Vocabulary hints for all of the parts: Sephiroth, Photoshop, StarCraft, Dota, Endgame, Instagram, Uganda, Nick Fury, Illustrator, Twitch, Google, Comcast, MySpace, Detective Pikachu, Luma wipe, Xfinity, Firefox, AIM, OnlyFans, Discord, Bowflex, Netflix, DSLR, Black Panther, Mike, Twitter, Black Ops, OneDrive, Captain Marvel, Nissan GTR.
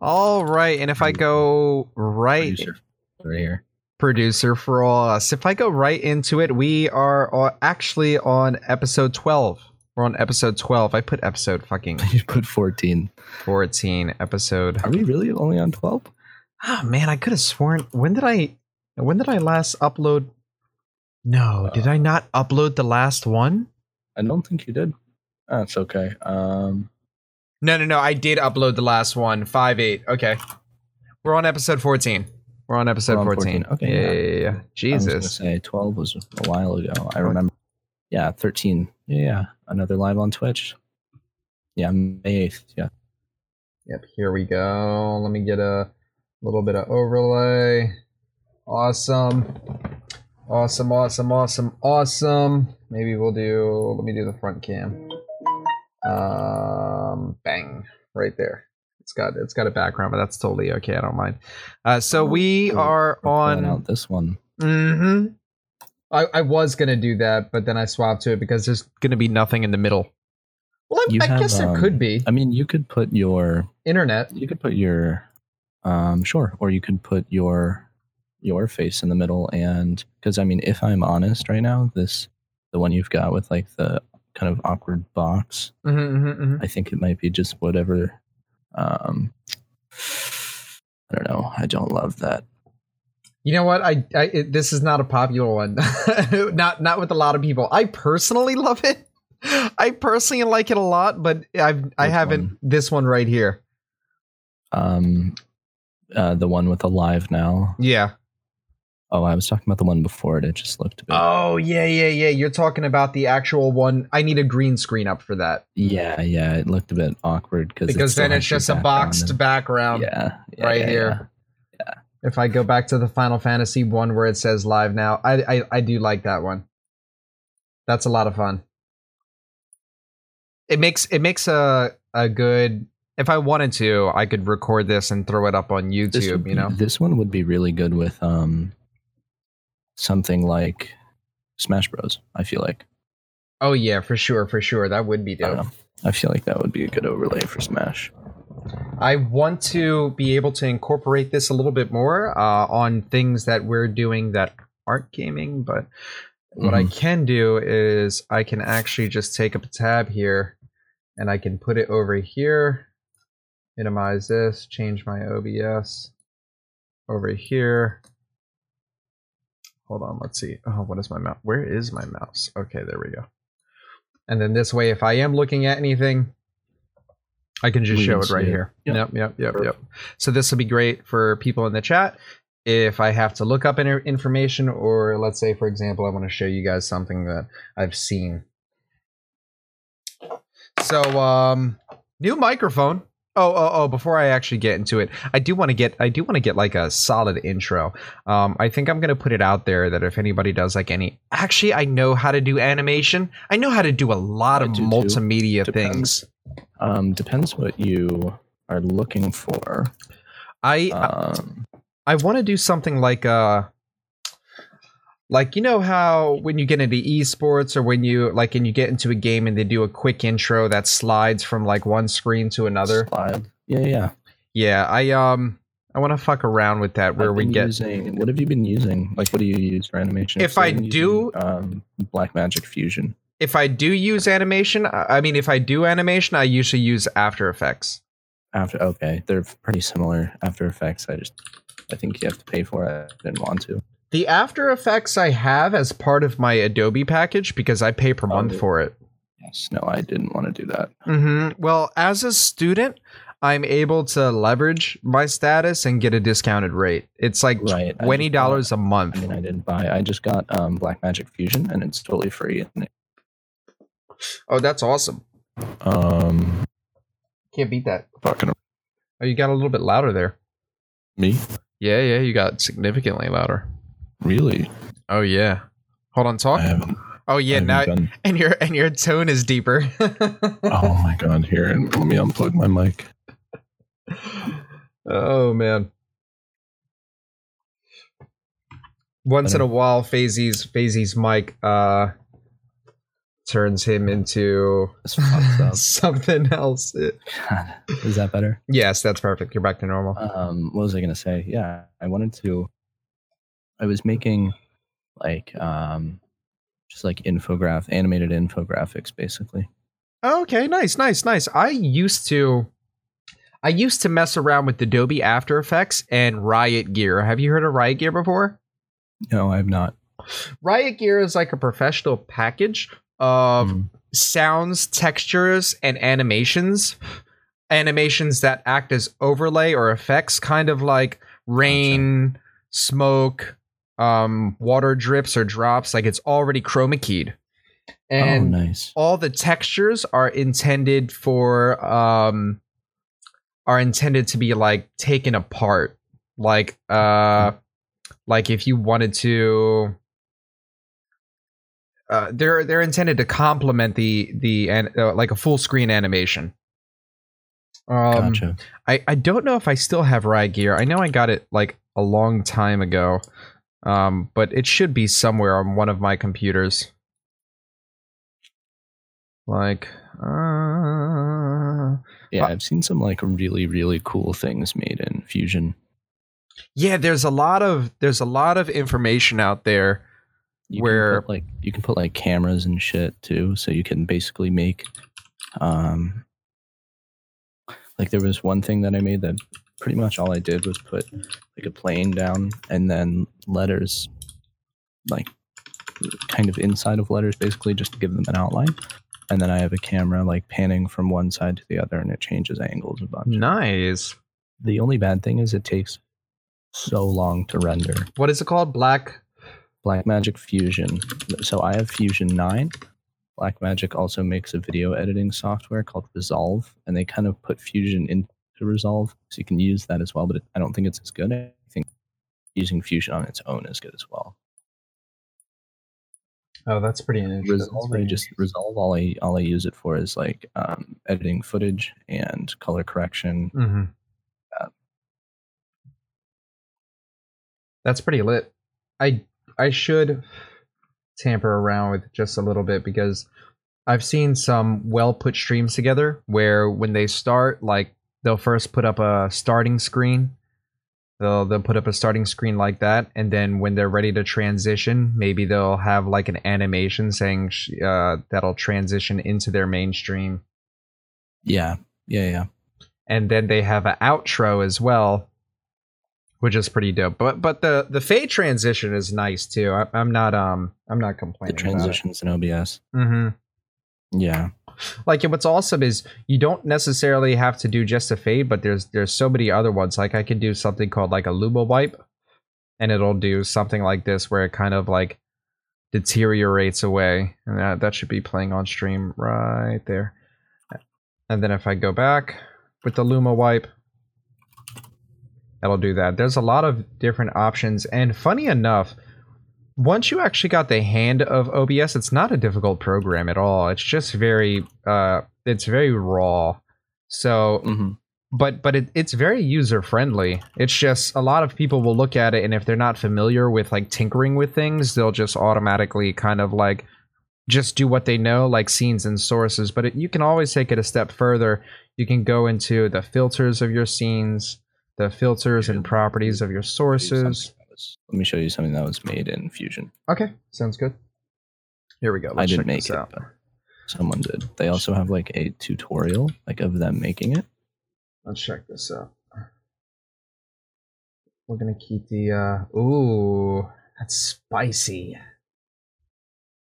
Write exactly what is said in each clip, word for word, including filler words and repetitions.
All right, and if I go right... Producer. Right here. Producer for us. If I go right into it, we are actually on episode twelve. We're on episode twelve. I put episode fucking... You put fourteen. fourteen episode. Are we really only on twelve? Oh, man, I could have sworn... When did I... When did I last upload... No, uh, did I not upload the last one? I don't think you did. That's oh, okay. Um... No, no, no, I did upload the last one. five eight. Okay. We're on episode fourteen. We're on episode We're on fourteen. fourteen. Okay. Yeah, yeah, yeah, yeah. Jesus. I was going to say twelve was a while ago. I remember. Yeah, thirteen. Yeah, yeah. Another live on Twitch. Yeah, May eighth. Yeah. Yep, here we go. Let me get a little bit of overlay. Awesome. Awesome, awesome, awesome, awesome. Maybe we'll do, let me do the front cam. Um, bang, right there. It's got it's got a background, but that's totally okay. I don't mind. Uh, so we are on out this one. Mm-hmm. I I was gonna do that, but then I swapped to it because there's gonna be nothing in the middle. Well, I, I have, guess there um, could be. I mean, you could put your internet. You could put your um, sure, or you could put your your face in the middle, and because I mean, if I'm honest, right now, this the one you've got with like the kind of awkward box. Mm-hmm, mm-hmm, mm-hmm. I think it might be just whatever. Um, I don't know. I don't love that. You know what? I, I it, this is not a popular one. not not with a lot of people. I personally love it. I personally like it a lot, but I've Which I haven't one? This one right here. Um, uh, the one with the live now. Yeah. Oh, I was talking about the one before it. It just looked a bit... Oh, yeah, yeah, yeah. You're talking about the actual one. I need a green screen up for that. Yeah, yeah. It looked a bit awkward. Cause because then it's just a boxed and... background yeah, yeah, right yeah, here. Yeah, yeah. If I go back to the Final Fantasy one where it says live now, I, I, I do like that one. That's a lot of fun. It makes it makes a, a good... If I wanted to, I could record this and throw it up on YouTube, you know? Be, this one would be really good with... um. Something like Smash Bros. I feel like. Oh yeah, for sure, for sure. That would be dope. I, I feel like that would be a good overlay for Smash. I want to be able to incorporate this a little bit more uh, on things that we're doing that aren't gaming, but what mm. I can do is I can actually just take up a tab here and I can put it over here, minimize this, change my O B S over here. Hold on, let's see. Oh, what is my mouse? Where is my mouse? Okay, there we go. And then this way, if I am looking at anything, I can just we show it right it. here. Yep, yep, yep, yep, yep. So this will be great for people in the chat. If I have to look up information, or let's say, for example, I want to show you guys something that I've seen. So, um, new microphone. Oh, oh, oh, before I actually get into it, I do want to get I do want to get like a solid intro. Um, I think I'm going to put it out there that if anybody does like any actually, I know how to do animation. I know how to do a lot of multimedia too. Depends. things. Um, depends what you are looking for. I um, I, I want to do something like uh like, you know how when you get into esports or when you like and you get into a game and they do a quick intro that slides from like one screen to another? Slide. Yeah, yeah. Yeah, I um I want to fuck around with that where I've we get using, what have you been using? Like what do you use for animation? If so I do using, um Black Magic Fusion. If I do use animation, I mean if I do animation, I usually use After Effects. After okay, they're pretty similar. After Effects, I just I think you have to pay for it. I didn't want to. The After Effects I have as part of my Adobe package because I pay per oh, month for it. Yes, no, I didn't want to do that. Mm-hmm. Well, as a student, I'm able to leverage my status and get a discounted rate. It's like right. twenty dollars a month. I mean, I didn't buy. I just got um, Blackmagic Fusion, and it's totally free. Oh, that's awesome. Um, Can't beat that. Fucking. Oh, you got a little bit louder there. Me? Yeah, yeah, you got significantly louder. Really? Oh yeah. Hold on, talk. Oh yeah, now done. and your and your tone is deeper. Oh my god! Here, and let me unplug my mic. Oh man. Once in a while, Phazee's Phazee's mic uh turns him into something else. God, is that better? Yes, that's perfect. You're back to normal. Um, what was I going to say? Yeah, I wanted to. I was making like um, just like infograph, animated infographics, basically. Okay, nice, nice, nice. I used to, I used to mess around with Adobe After Effects and Riot Gear. Have you heard of Riot Gear before? No, I have not. Riot Gear is like a professional package of mm. sounds, textures, and animations. Animations that act as overlay or effects, kind of like rain, gotcha. smoke, um, water drips or drops. Like it's already chroma keyed. And oh, nice. All the textures are intended for, um, are intended to be like taken apart. Like, uh, mm. like if you wanted to, uh, they're they're intended to complement the the uh, like a full screen animation. Um, gotcha. I, I don't know if I still have Riot Gear. I know I got it like a long time ago, um, but it should be somewhere on one of my computers. Like, uh, yeah, I've seen some like really, really cool things made in Fusion. Yeah, there's a lot of there's a lot of information out there you where put, like you can put like cameras and shit too, so you can basically make, um, like there was one thing that I made that pretty much all I did was put like a plane down and then letters, like kind of inside of letters, basically just to give them an outline. And then I have a camera like panning from one side to the other and it changes angles a bunch. Nice. The only bad thing is it takes so long to render. What is it called? Black? Black Magic Fusion. So I have Fusion nine. Black Magic also makes a video editing software called Resolve. And they kind of put Fusion into Resolve. So you can use that as well. But I don't think it's as good. I think using Fusion on its own is good as well. Oh, that's pretty interesting. Resolve, pretty interesting. Just Resolve, all I, all I use it for is like um, editing footage and color correction. Mm-hmm. Uh, that's pretty lit. I I should tamper around with it just a little bit because I've seen some well put streams together where when they start, like they'll first put up a starting screen. They'll they'll put up a starting screen like that, and then when they're ready to transition, maybe they'll have like an animation saying sh- uh, that'll transition into their mainstream. Yeah, yeah, yeah. And then they have an outro as well, which is pretty dope. But but the the fade transition is nice too. I, I'm not um I'm not complaining. The transitions about it. In O B S. Mm-hmm. Yeah. Like what's awesome is you don't necessarily have to do just a fade, but there's there's so many other ones. Like I can do something called like a Luma wipe, and it'll do something like this where it kind of like deteriorates away, and that, that should be playing on stream right there. And then if I go back with the Luma wipe, it'll do that. There's a lot of different options, and funny enough, once you actually got the hand of O B S, it's not a difficult program at all. It's just very, uh, it's very raw. So, mm-hmm. but but it, it's very user friendly. It's just a lot of people will look at it, and if they're not familiar with like tinkering with things, they'll just automatically kind of like just do what they know, like scenes and sources. But it, you can always take it a step further. You can go into the filters of your scenes, the filters and properties of your sources. Let me show you something that was made in Fusion. Okay, sounds good. Here we go. Let's I didn't make it, out. But someone did. They also have like a tutorial like of them making it. Let's check this out. We're gonna keep the. Uh, ooh, that's spicy.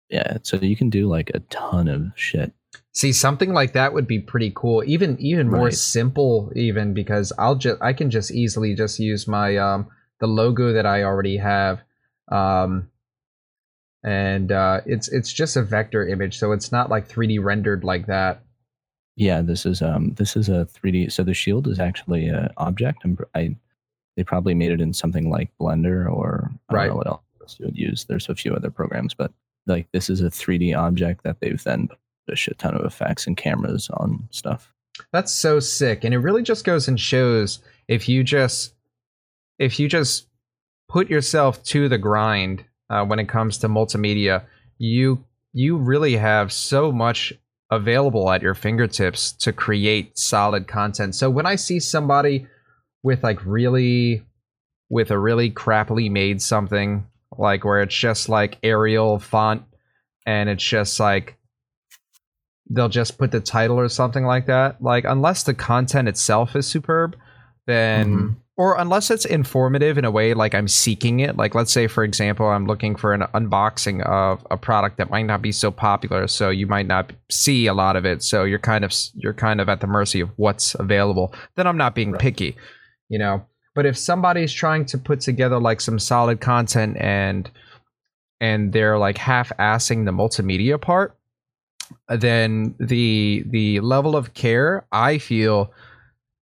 Yeah, so you can do like a ton of shit. See, something like that would be pretty cool. Even even right. more simple, even because I'll just I can just easily just use my. Um, The logo that I already have, um, and uh, it's it's just a vector image, so it's not like three D rendered like that. Yeah, this is um this is a three D. So the shield is actually an object, and I they probably made it in something like Blender or I don't right. know what else you would use. There's a few other programs, but like this is a three D object that they've then put a shit ton of effects and cameras on stuff. That's so sick, and it really just goes and shows if you just. If you just put yourself to the grind uh, when it comes to multimedia, you you really have so much available at your fingertips to create solid content. So when I see somebody with like really, with a really crappily made something, like where it's just like Arial font and it's just like, they'll just put the title or something like that. Like, unless the content itself is superb, then, mm-hmm. or unless it's informative in a way, like I'm seeking it. Like, let's say, for example, I'm looking for an unboxing of a product that might not be so popular. So you might not see a lot of it. So you're kind of, you're kind of at the mercy of what's available. Then I'm not being right. picky, you know, but if somebody's trying to put together like some solid content and, and they're like half-assing the multimedia part, then the the level of care I feel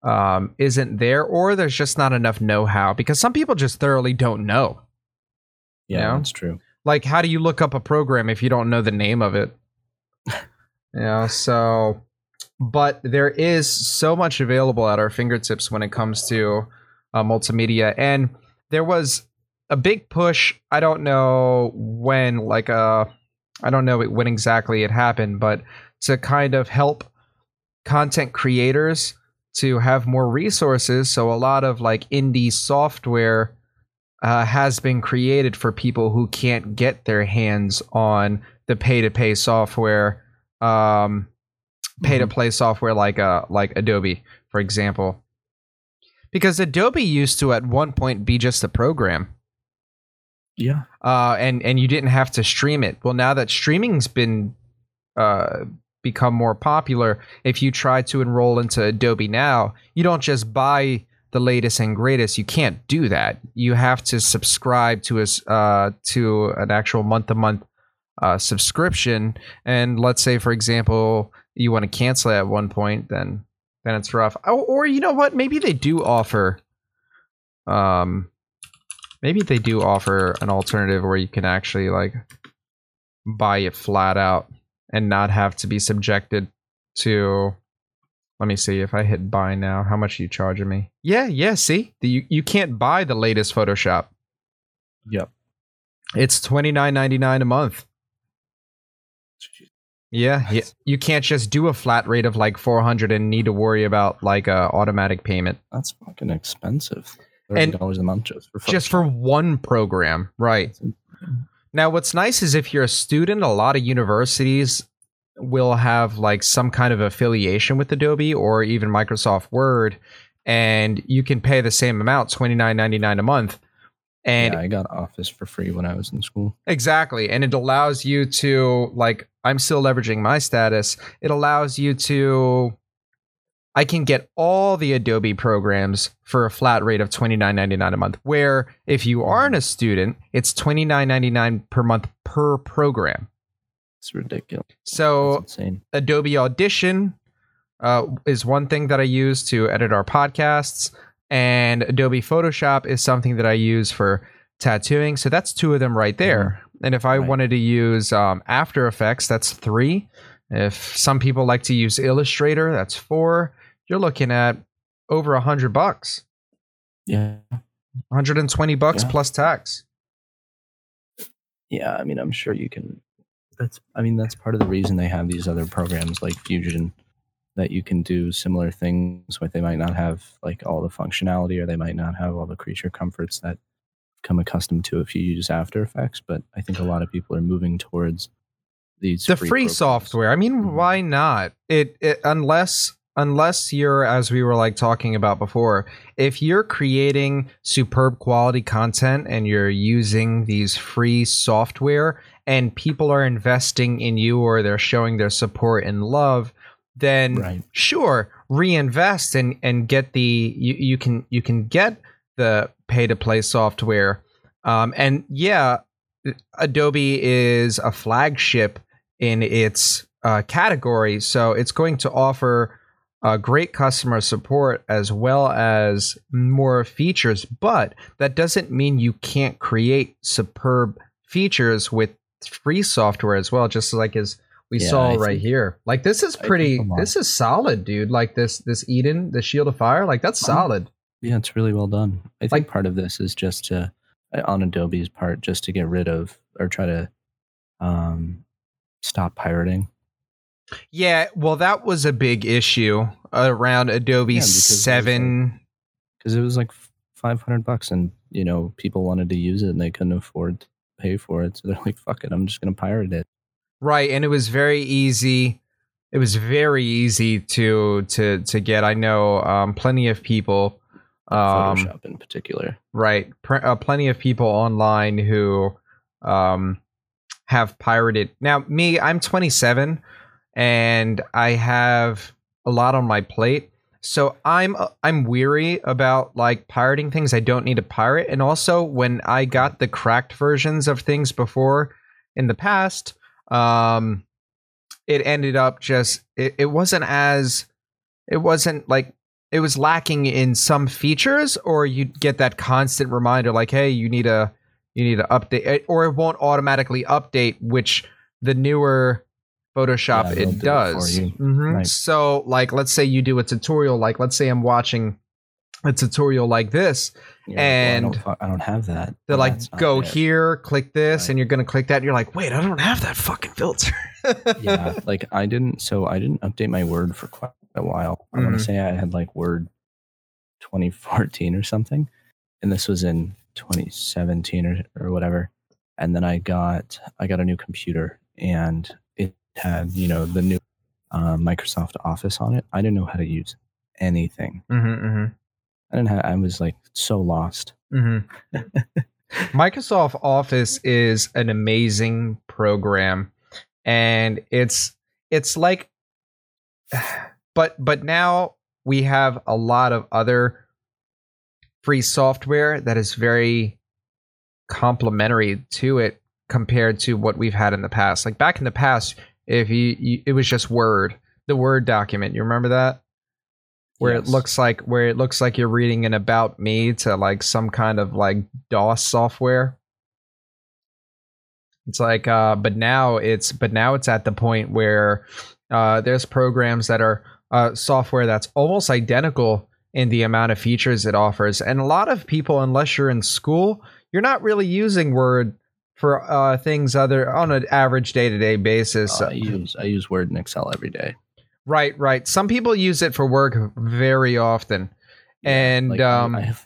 um, isn't there, or there's just not enough know-how, because some people just thoroughly don't know. Yeah, you know? That's true. Like, how do you look up a program if you don't know the name of it? You know, so, but there is so much available at our fingertips when it comes to uh, multimedia, and there was a big push. I don't know when, like a. I don't know when exactly it happened, but to kind of help content creators to have more resources. So a lot of like indie software uh, has been created for people who can't get their hands on the pay-to-pay software, um, pay-to-play mm-hmm. software like uh, like Adobe, for example. Because Adobe used to at one point be just a program. Yeah, uh, and and you didn't have to stream it. Well, now that streaming's been uh, become more popular, if you try to enroll into Adobe now, you don't just buy the latest and greatest. You can't do that. You have to subscribe to a uh, to an actual month to month subscription. And let's say, for example, you want to cancel it at one point, then then it's rough. Oh, or you know what? Maybe they do offer. Um. Maybe they do offer an alternative where you can actually like buy it flat out and not have to be subjected to. Let me see if I hit buy now. How much are you charging me? Yeah, yeah. See, the, you you can't buy the latest Photoshop. Yep, it's twenty-nine ninety-nine a month. Yeah, yeah. You can't just do a flat rate of like four hundred and need to worry about like a automatic payment. That's fucking expensive. And a month just for, just for one program, right? Now, what's nice is if you're a student, a lot of universities will have like some kind of affiliation with Adobe or even Microsoft Word, and you can pay the same amount, twenty-nine ninety-nine a month. And yeah, I got Office for free when I was in school. Exactly, and it allows you to like. I'm still leveraging my status. It allows you to. I can get all the Adobe programs for a flat rate of twenty-nine ninety-nine a month, where if you aren't a student, it's twenty-nine ninety-nine per month per program. It's ridiculous. So Adobe Audition uh, is one thing that I use to edit our podcasts, and Adobe Photoshop is something that I use for tattooing. So that's two of them right there. Mm-hmm. And if I right. wanted to use um, After Effects, that's three. If some people like to use Illustrator, that's four. You're looking at over a hundred bucks. Yeah. one hundred twenty bucks yeah. plus tax. Yeah, I mean, I'm sure you can. That's, I mean, that's part of the reason they have these other programs like Fusion that you can do similar things with. They might not have like all the functionality, or they might not have all the creature comforts that come accustomed to if you use After Effects. But I think a lot of people are moving towards these the free, free software. I mean, mm-hmm. why not? It, it unless. Unless you're, as we were like talking about before, if you're creating superb quality content and you're using these free software and people are investing in you or they're showing their support and love, then right. sure, reinvest and, and get the you, you can you can get the pay to play software. Um, and yeah, Adobe is a flagship in its uh, category, so it's going to offer. Uh, great customer support as well as more features, but that doesn't mean you can't create superb features with free software as well, just like as we yeah, saw I right here. Like, this is pretty, this is solid, dude. Like this, this Eden, the Shield of Fire, like that's solid. Yeah, it's really well done. I think like, part of this is just to, on Adobe's part, just to get rid of or try to um, stop pirating. Yeah, well, that was a big issue around Adobe yeah, because seven. Because it was like, like five hundred bucks and, you know, people wanted to use it and they couldn't afford to pay for it. So they're like, fuck it, I'm just going to pirate it. Right. And it was very easy. It was very easy to to, to get. I know um, plenty of people. Um, Photoshop in particular. Right. Pr- uh, plenty of people online who um, have pirated. Now, me, I'm twenty-seven and I have a lot on my plate. So I'm I'm weary about like pirating things I don't need to pirate. And also when I got the cracked versions of things before in the past, um, it ended up just it, it wasn't as it wasn't like it was lacking in some features, or you'd get that constant reminder like, hey, you need a you need to update, or it won't automatically update, which the newer Photoshop yeah, it does do it mm-hmm. nice. So like let's say you do a tutorial, like let's say I'm watching a tutorial like this yeah, and well, I, don't, I don't have that they're yeah, like go here click this right. and you're gonna click that and you're like wait I don't have that fucking filter. Yeah, like I didn't so I didn't update my Word for quite a while. I mm-hmm. want to say I had like Word twenty fourteen or something, and this was in twenty seventeen or, or whatever, and then I got I got a new computer and had, you know, the new uh, Microsoft Office on it. I didn't know how to use anything. Mm-hmm, mm-hmm. I didn't have, I was like so lost. Mm-hmm. Microsoft Office is an amazing program, and it's it's like, but but now we have a lot of other free software that is very complementary to it compared to what we've had in the past. Like back in the past. If you, you, it was just Word, the Word document. You remember that, where yes. it looks like where it looks like you're reading an about me to like some kind of like DOS software. It's like, uh, but now it's but now it's at the point where uh, there's programs that are uh, software that's almost identical in the amount of features it offers, and a lot of people, unless you're in school, you're not really using Word for uh, things other on an average day-to-day basis. Uh, I use I use Word and Excel every day. Right, right. Some people use it for work very often, yeah, and like um, I, have,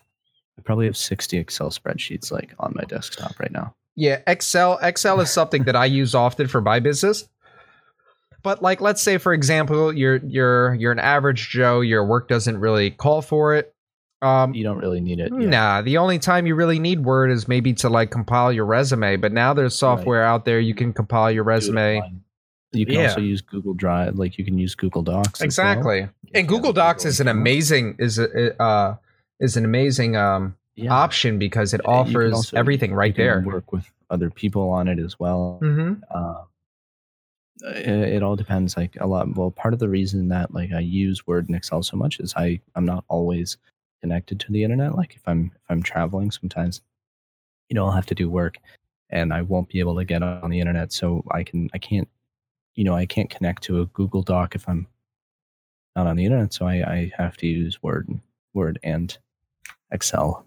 I probably have sixty Excel spreadsheets like on my desktop right now. Yeah, Excel Excel is something that I use often for my business. But like, let's say for example, you're you're you're an average Joe. Your work doesn't really call for it. Um, you don't really need it. Yet. Nah, the only time you really need Word is maybe to like compile your resume. But now there's software right. out there you can compile your resume. You can yeah. also use Google Drive. Like you can use Google Docs. Exactly. Well. And Google Docs Google is an amazing is a, uh is an amazing um yeah. option because it and offers also, everything right you can there. Work with other people on it as well. Mm-hmm. Uh, it, it all depends. Like a lot. Well, part of the reason that like I use Word and Excel so much is I I'm not always connected to the internet. Like if I'm if I'm traveling, sometimes you know I'll have to do work, and I won't be able to get on the internet. So I can I can't you know I can't connect to a Google Doc if I'm not on the internet. So I, I have to use Word and Word and Excel.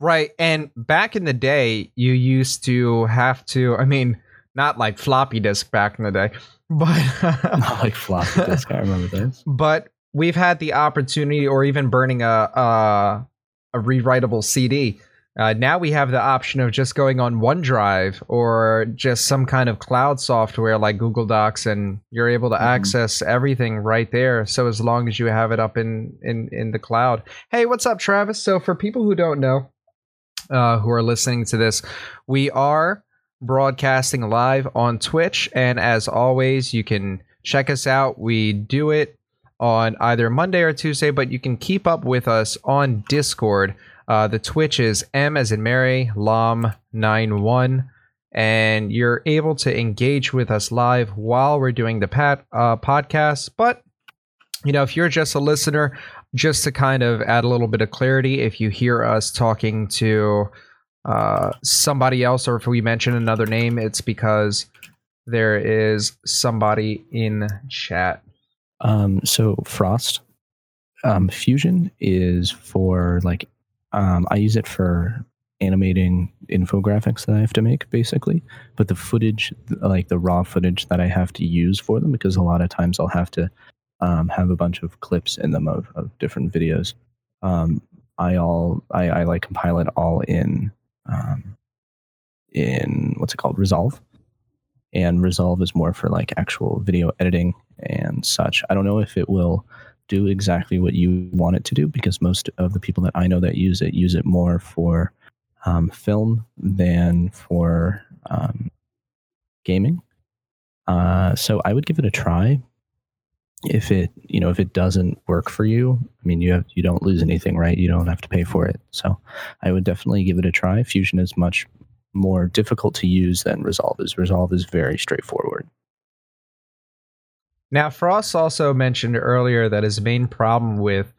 Right, and back in the day, you used to have to. I mean, not like floppy disk back in the day, but not like floppy disk. I remember those, but. We've had the opportunity, or even burning a a, a rewritable C D. Uh, now we have the option of just going on OneDrive or just some kind of cloud software like Google Docs, and you're able to mm-hmm. access everything right there. So as long as you have it up in, in, in the cloud. Hey, what's up, Travis? So for people who don't know, uh, who are listening to this, we are broadcasting live on Twitch. And as always, you can check us out. We do it on either Monday or Tuesday, but you can keep up with us on Discord. Uh, the Twitch is M as in Mary, L O M ninety-one, and you're able to engage with us live while we're doing the pat, uh, podcast. But, you know, if you're just a listener, just to kind of add a little bit of clarity, if you hear us talking to uh, somebody else, or if we mention another name, it's because there is somebody in chat. Um, so Frost, um, Fusion is for like, um, I use it for animating infographics that I have to make, basically. But the footage, like the raw footage that I have to use for them, because a lot of times I'll have to um, have a bunch of clips in them of, of different videos. Um, I all I, I like compile it all in um, in what's it called Resolve, and Resolve is more for like actual video editing and such. I don't know if it will do exactly what you want it to do, because most of the people that I know that use it use it more for um, film than for um, gaming. Uh, so I would give it a try. If it, you know, if it doesn't work for you, I mean, you have, you don't lose anything, right? You don't have to pay for it. So I would definitely give it a try. Fusion is much more difficult to use than Resolve is. Resolve is very straightforward. Now, Frost also mentioned earlier that his main problem with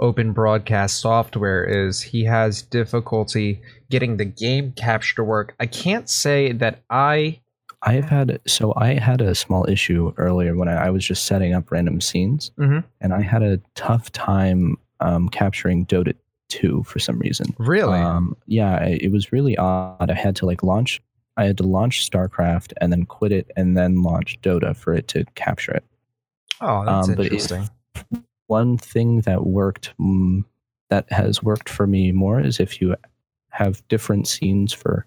open broadcast software is he has difficulty getting the game capture to work. I can't say that I... I have had, so I had a small issue earlier when I, I was just setting up random scenes, mm-hmm. and I had a tough time um, capturing Dota two for some reason. Really? Um, yeah, it was really odd. I had to like launch, I had to launch StarCraft and then quit it and then launch Dota for it to capture it. Oh, that's um, but interesting. One thing that worked, um, that has worked for me more is if you have different scenes for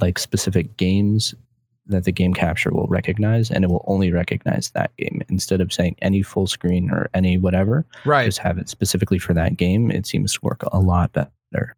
like specific games that the game capture will recognize, and it will only recognize that game instead of saying any full screen or any whatever. Right. Just have it specifically for that game. It seems to work a lot better.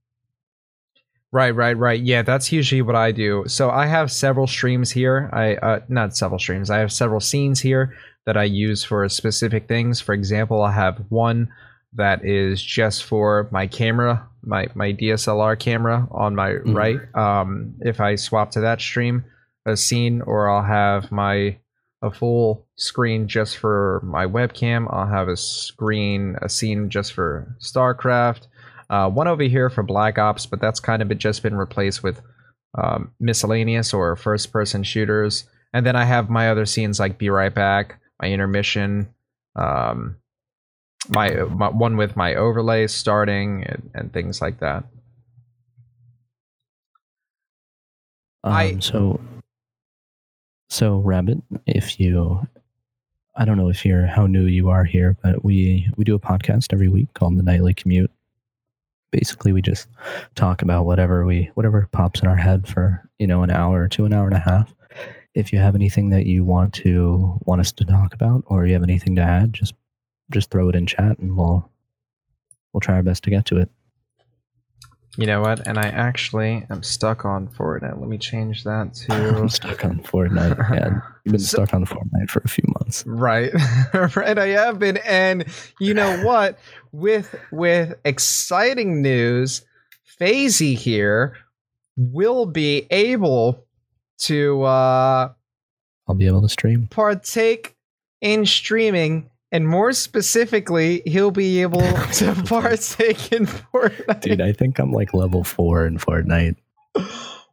Right, right, right. Yeah, that's usually what I do. So I have several streams here. I uh, not several streams. I have several scenes here that I use for specific things. For example, I have one that is just for my camera, my, my D S L R camera on my mm-hmm. right. Um, if I swap to that stream, a scene, or I'll have my a full screen just for my webcam. I'll have a screen, a scene just for StarCraft. Uh, one over here for Black Ops, but that's kind of just been replaced with um, miscellaneous or first-person shooters. And then I have my other scenes like Be Right Back, my intermission, um, my, my one with my overlay starting, and, and things like that. Um, I so. So, Rabbit, if you, I don't know if you're, how new you are here, but we, we do a podcast every week called The Nightly Commute. Basically, we just talk about whatever we, whatever pops in our head for, you know, an hour to an hour and a half. If you have anything that you want to, want us to talk about, or you have anything to add, just, just throw it in chat and we'll, we'll try our best to get to it. You know what? And I actually am stuck on Fortnite. Let me change that to... I'm stuck on Fortnite. Yeah, you've been so, stuck on Fortnite for a few months. Right. Right, I have been. And you know what? With with exciting news, Phazee here will be able to... Uh, I'll be able to stream. Partake in streaming. And more specifically, he'll be able to partake in Fortnite. Dude, I think I'm like level four in Fortnite.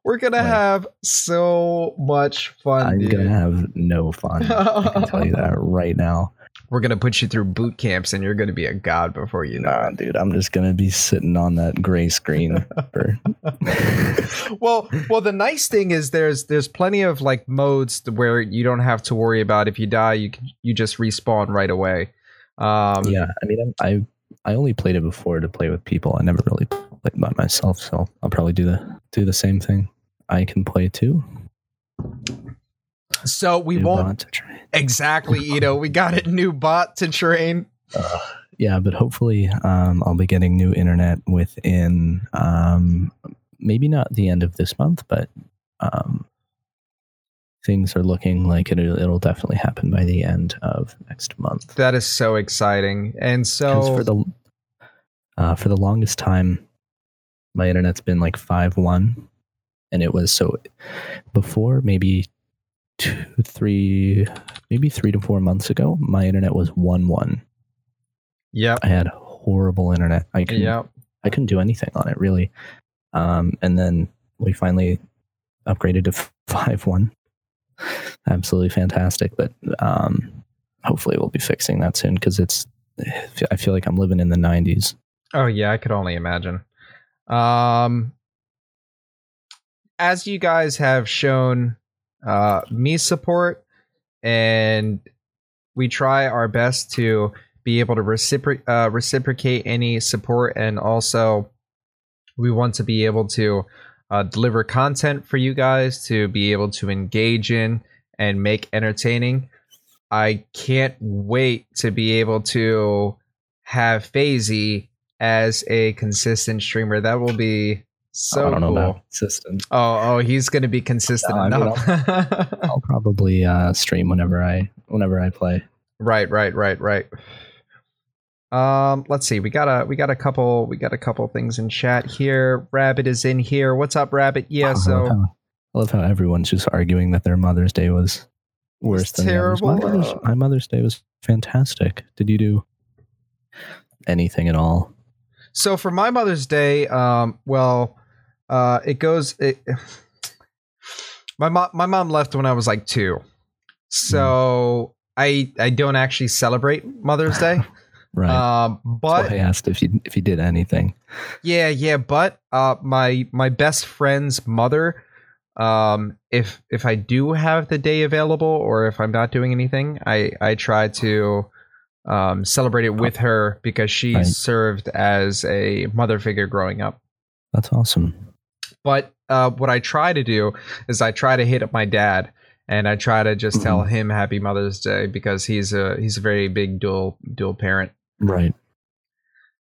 We're going like, to have so much fun. I'm going to have no fun. I can tell you that right now. We're going to put you through boot camps and you're going to be a god before you know nah, it. Dude, I'm just going to be sitting on that gray screen. For... well, well, the nice thing is there's there's plenty of like modes where you don't have to worry about if you die, you can, you just respawn right away. Um, yeah, I mean, I I only played it before to play with people. I never really played by myself, so I'll probably do the do the same thing. I can play too. So we new won't exactly, you know, we got a new bot to train. Uh, yeah, but hopefully um, I'll be getting new internet within um, maybe not the end of this month, but um, things are looking like it, it'll definitely happen by the end of next month. That is so exciting. And so for the uh, for the longest time, my internet's been like five one, and it was so before maybe Two, three, maybe three to four months ago, my internet was one one. Yeah, I had horrible internet. I couldn't, yep. I couldn't do anything on it really. Um, and then we finally upgraded to five one. Absolutely fantastic. But um, hopefully we'll be fixing that soon because it's. I feel like I'm living in the nineties. Oh yeah, I could only imagine. Um, as you guys have shown uh, me support, and we try our best to be able to recipro- uh, reciprocate any support, and also we want to be able to uh, deliver content for you guys to be able to engage in and make entertaining. I can't wait to be able to have Phazee as a consistent streamer. That will be so I don't cool. know about consistent. Oh, oh, he's going to be consistent no, enough. I mean, I'll, I'll probably uh, stream whenever I whenever I play. Right, right, right, right. Um, let's see. We got a we got a couple we got a couple things in chat here. Rabbit is in here. What's up, Rabbit? Yeah. I so love how, I love how everyone's just arguing that their Mother's Day was worse than terrible. My Mother's, my Mother's Day was fantastic. Did you do anything at all? So for my Mother's Day, um, well, uh, it goes. It, my mom, my mom left when I was like two, so mm. I I don't actually celebrate Mother's Day. Right. Um, but that's why I asked if you if you did anything. Yeah, yeah. But uh, my my best friend's mother. Um, if if I do have the day available, or if I'm not doing anything, I I try to. Um, celebrate it with her, because she right. served as a mother figure growing up. That's awesome. But uh, what I try to do is I try to hit up my dad, and I try to just mm-hmm. tell him Happy Mother's Day, because he's a he's a very big dual dual parent. Right.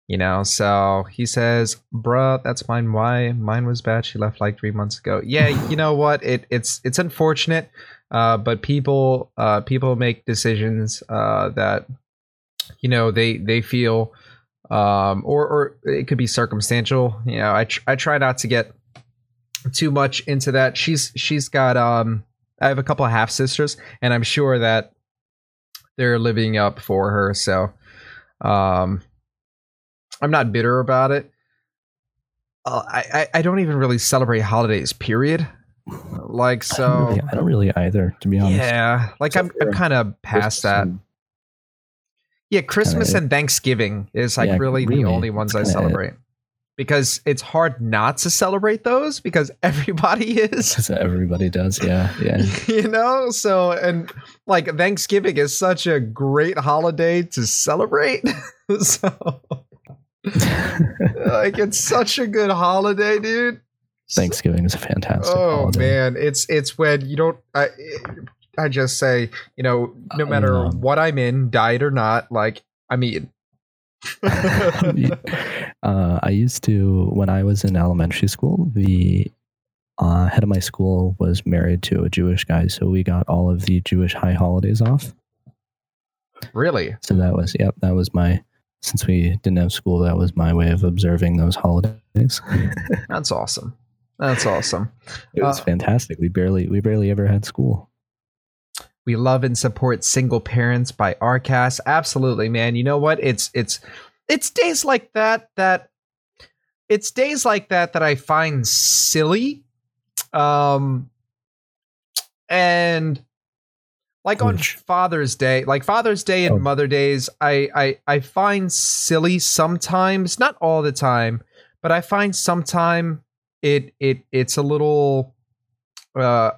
You know, so he says, "Bruh, that's mine. Why mine was bad? She left like three months ago." Yeah, you know what? It it's it's unfortunate, uh, but people uh, people make decisions uh, that. You know, they they feel, um, or or it could be circumstantial. You know, I tr- I try not to get too much into that. She's she's got um, I have a couple of half sisters, and I'm sure that they're living up for her. So, um, I'm not bitter about it. Uh, I I don't even really celebrate holidays. Period. Like so, I don't really, I don't really either, to be honest. Yeah, like so I'm I'm kind of past that. Yeah, Christmas kinda and Thanksgiving is like yeah, really, really the only ones I celebrate. It. Because it's hard not to celebrate those, because everybody is. Because everybody does, yeah. yeah. You know, so, and like Thanksgiving is such a great holiday to celebrate. So, like it's such a good holiday, dude. Thanksgiving is a fantastic oh, holiday. Oh, man, it's it's when you don't... I, it, I just say, you know, no matter um, what I'm in, diet or not, like I'm eating. uh, I used to, when I was in elementary school, the uh, head of my school was married to a Jewish guy, so we got all of the Jewish high holidays off. Really? So that was, yep, that was my, since we didn't have school, that was my way of observing those holidays. That's awesome. That's awesome. It was uh, fantastic. We barely, we barely ever had school. We love and support single parents by R C A S. Absolutely, man. You know what? It's it's it's days like that that it's days like that that I find silly, um, and like on Father's Day, like Father's Day and oh. Mother's Days, I, I I find silly sometimes, not all the time, but I find sometime it it it's a little. Uh,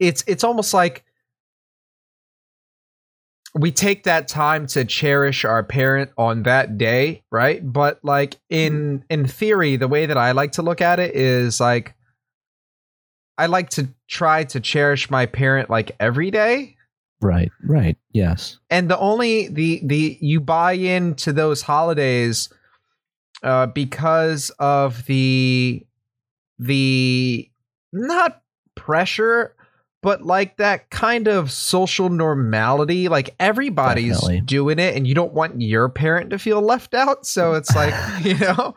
It's it's almost like we take that time to cherish our parent on that day, right? But like in in theory, the way that I like to look at it is like I like to try to cherish my parent like every day. Right, right, yes. And the only the the you buy into those holidays uh, because of the the not pressure. But like that kind of social normality, like everybody's Definitely. doing it, and you don't want your parent to feel left out. So it's like, you know,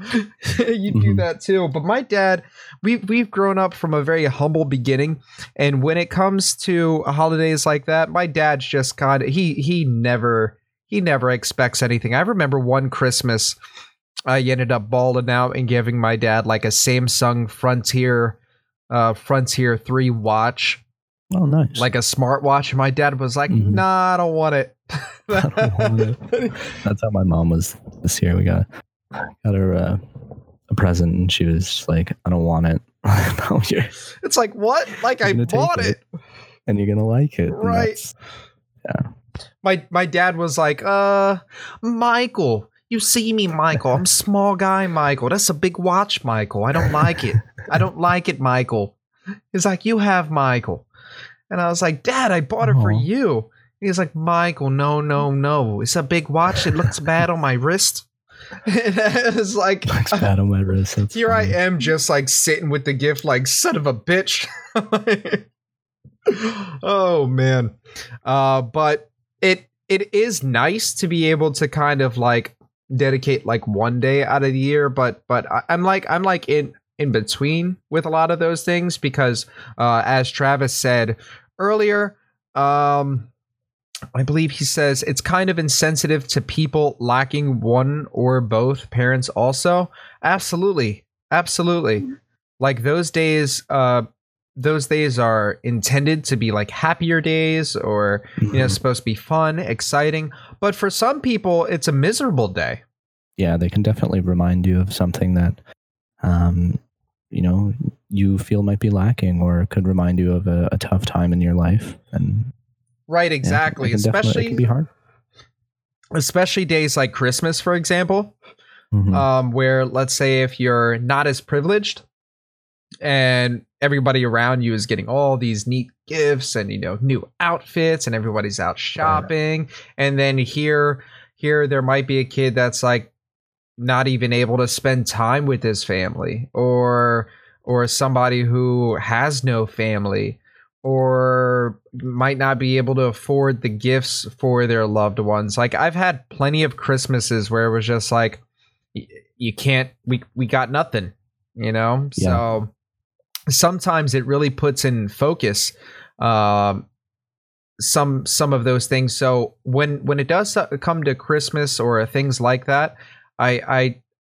you mm-hmm. do that too. But my dad, we've, we've grown up from a very humble beginning. And when it comes to holidays like that, my dad's just kind of, he, he never, he never expects anything. I remember one Christmas, I ended up balling out and giving my dad like a Samsung Frontier, uh, Frontier three watch. Oh, nice. Like a smartwatch. My dad was like, mm-hmm. nah, I don't want it. I don't want it. That's how my mom was this year. We got got her uh, a present, and she was like, I don't want it. no, yeah. It's like, what? Like, I bought it. it. And you're going to like it. Right. Yeah. My my dad was like, uh, Michael, you see me, Michael. I'm small guy, Michael. That's a big watch, Michael. I don't like it. I don't like it, Michael. He's like, you have Michael. And I was like, Dad, I bought Aww. it for you. He's like, Michael, no, no, no. It's a big watch. It looks bad on my wrist. It's like, it looks bad on my wrist. That's here funny. I am just like sitting with the gift like son of a bitch. Oh, man. Uh, but it it is nice to be able to kind of like dedicate like one day out of the year. But but I, I'm like I'm like in, in between with a lot of those things, because uh, as Travis said earlier, um, I believe he says it's kind of insensitive to people lacking one or both parents also. Absolutely. Absolutely. Like those days, uh, those days are intended to be like happier days, or, you know, supposed to be fun, exciting. But for some people, it's a miserable day. Yeah, they can definitely remind you of something that, um, you know, you feel might be lacking, or could remind you of a, a tough time in your life. And right, exactly. Yeah, especially it can be hard. Especially days like Christmas, for example, mm-hmm. um, where let's say if you're not as privileged and everybody around you is getting all these neat gifts and, you know, new outfits, and everybody's out shopping. Right. And then here, here there might be a kid that's like not even able to spend time with his family, or or somebody who has no family, or might not be able to afford the gifts for their loved ones. Like, I've had plenty of Christmases where it was just like, you can't, we, we got nothing, you know? Yeah. So sometimes it really puts in focus um, some, some of those things. So when, when it does come to Christmas or things like that, I,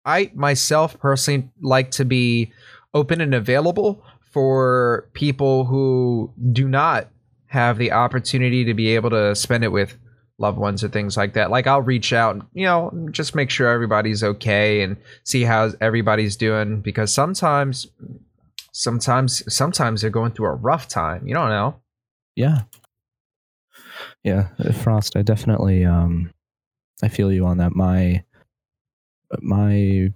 I, I myself personally like to be open and available for people who do not have the opportunity to be able to spend it with loved ones or things like that. Like, I'll reach out and, you know, just make sure everybody's okay and see how everybody's doing, because sometimes, sometimes, sometimes they're going through a rough time. You don't know. Yeah. Yeah. Frost, I definitely, um, I feel you on that. My, my,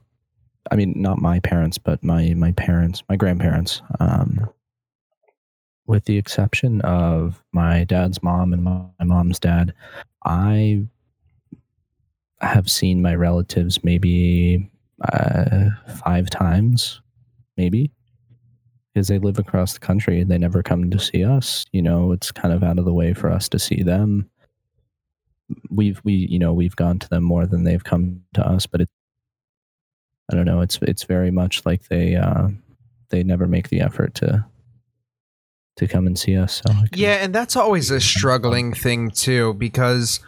I mean, not my parents, but my, my parents, my grandparents, um, with the exception of my dad's mom and my, my mom's dad, I have seen my relatives maybe uh, five times, maybe, because they live across the country and they never come to see us. You know, it's kind of out of the way for us to see them. We've, we, you know, we've gone to them more than they've come to us, but it's, I don't know. It's it's very much like they uh, they never make the effort to to come and see us. So yeah, and that's always a struggling thing too, because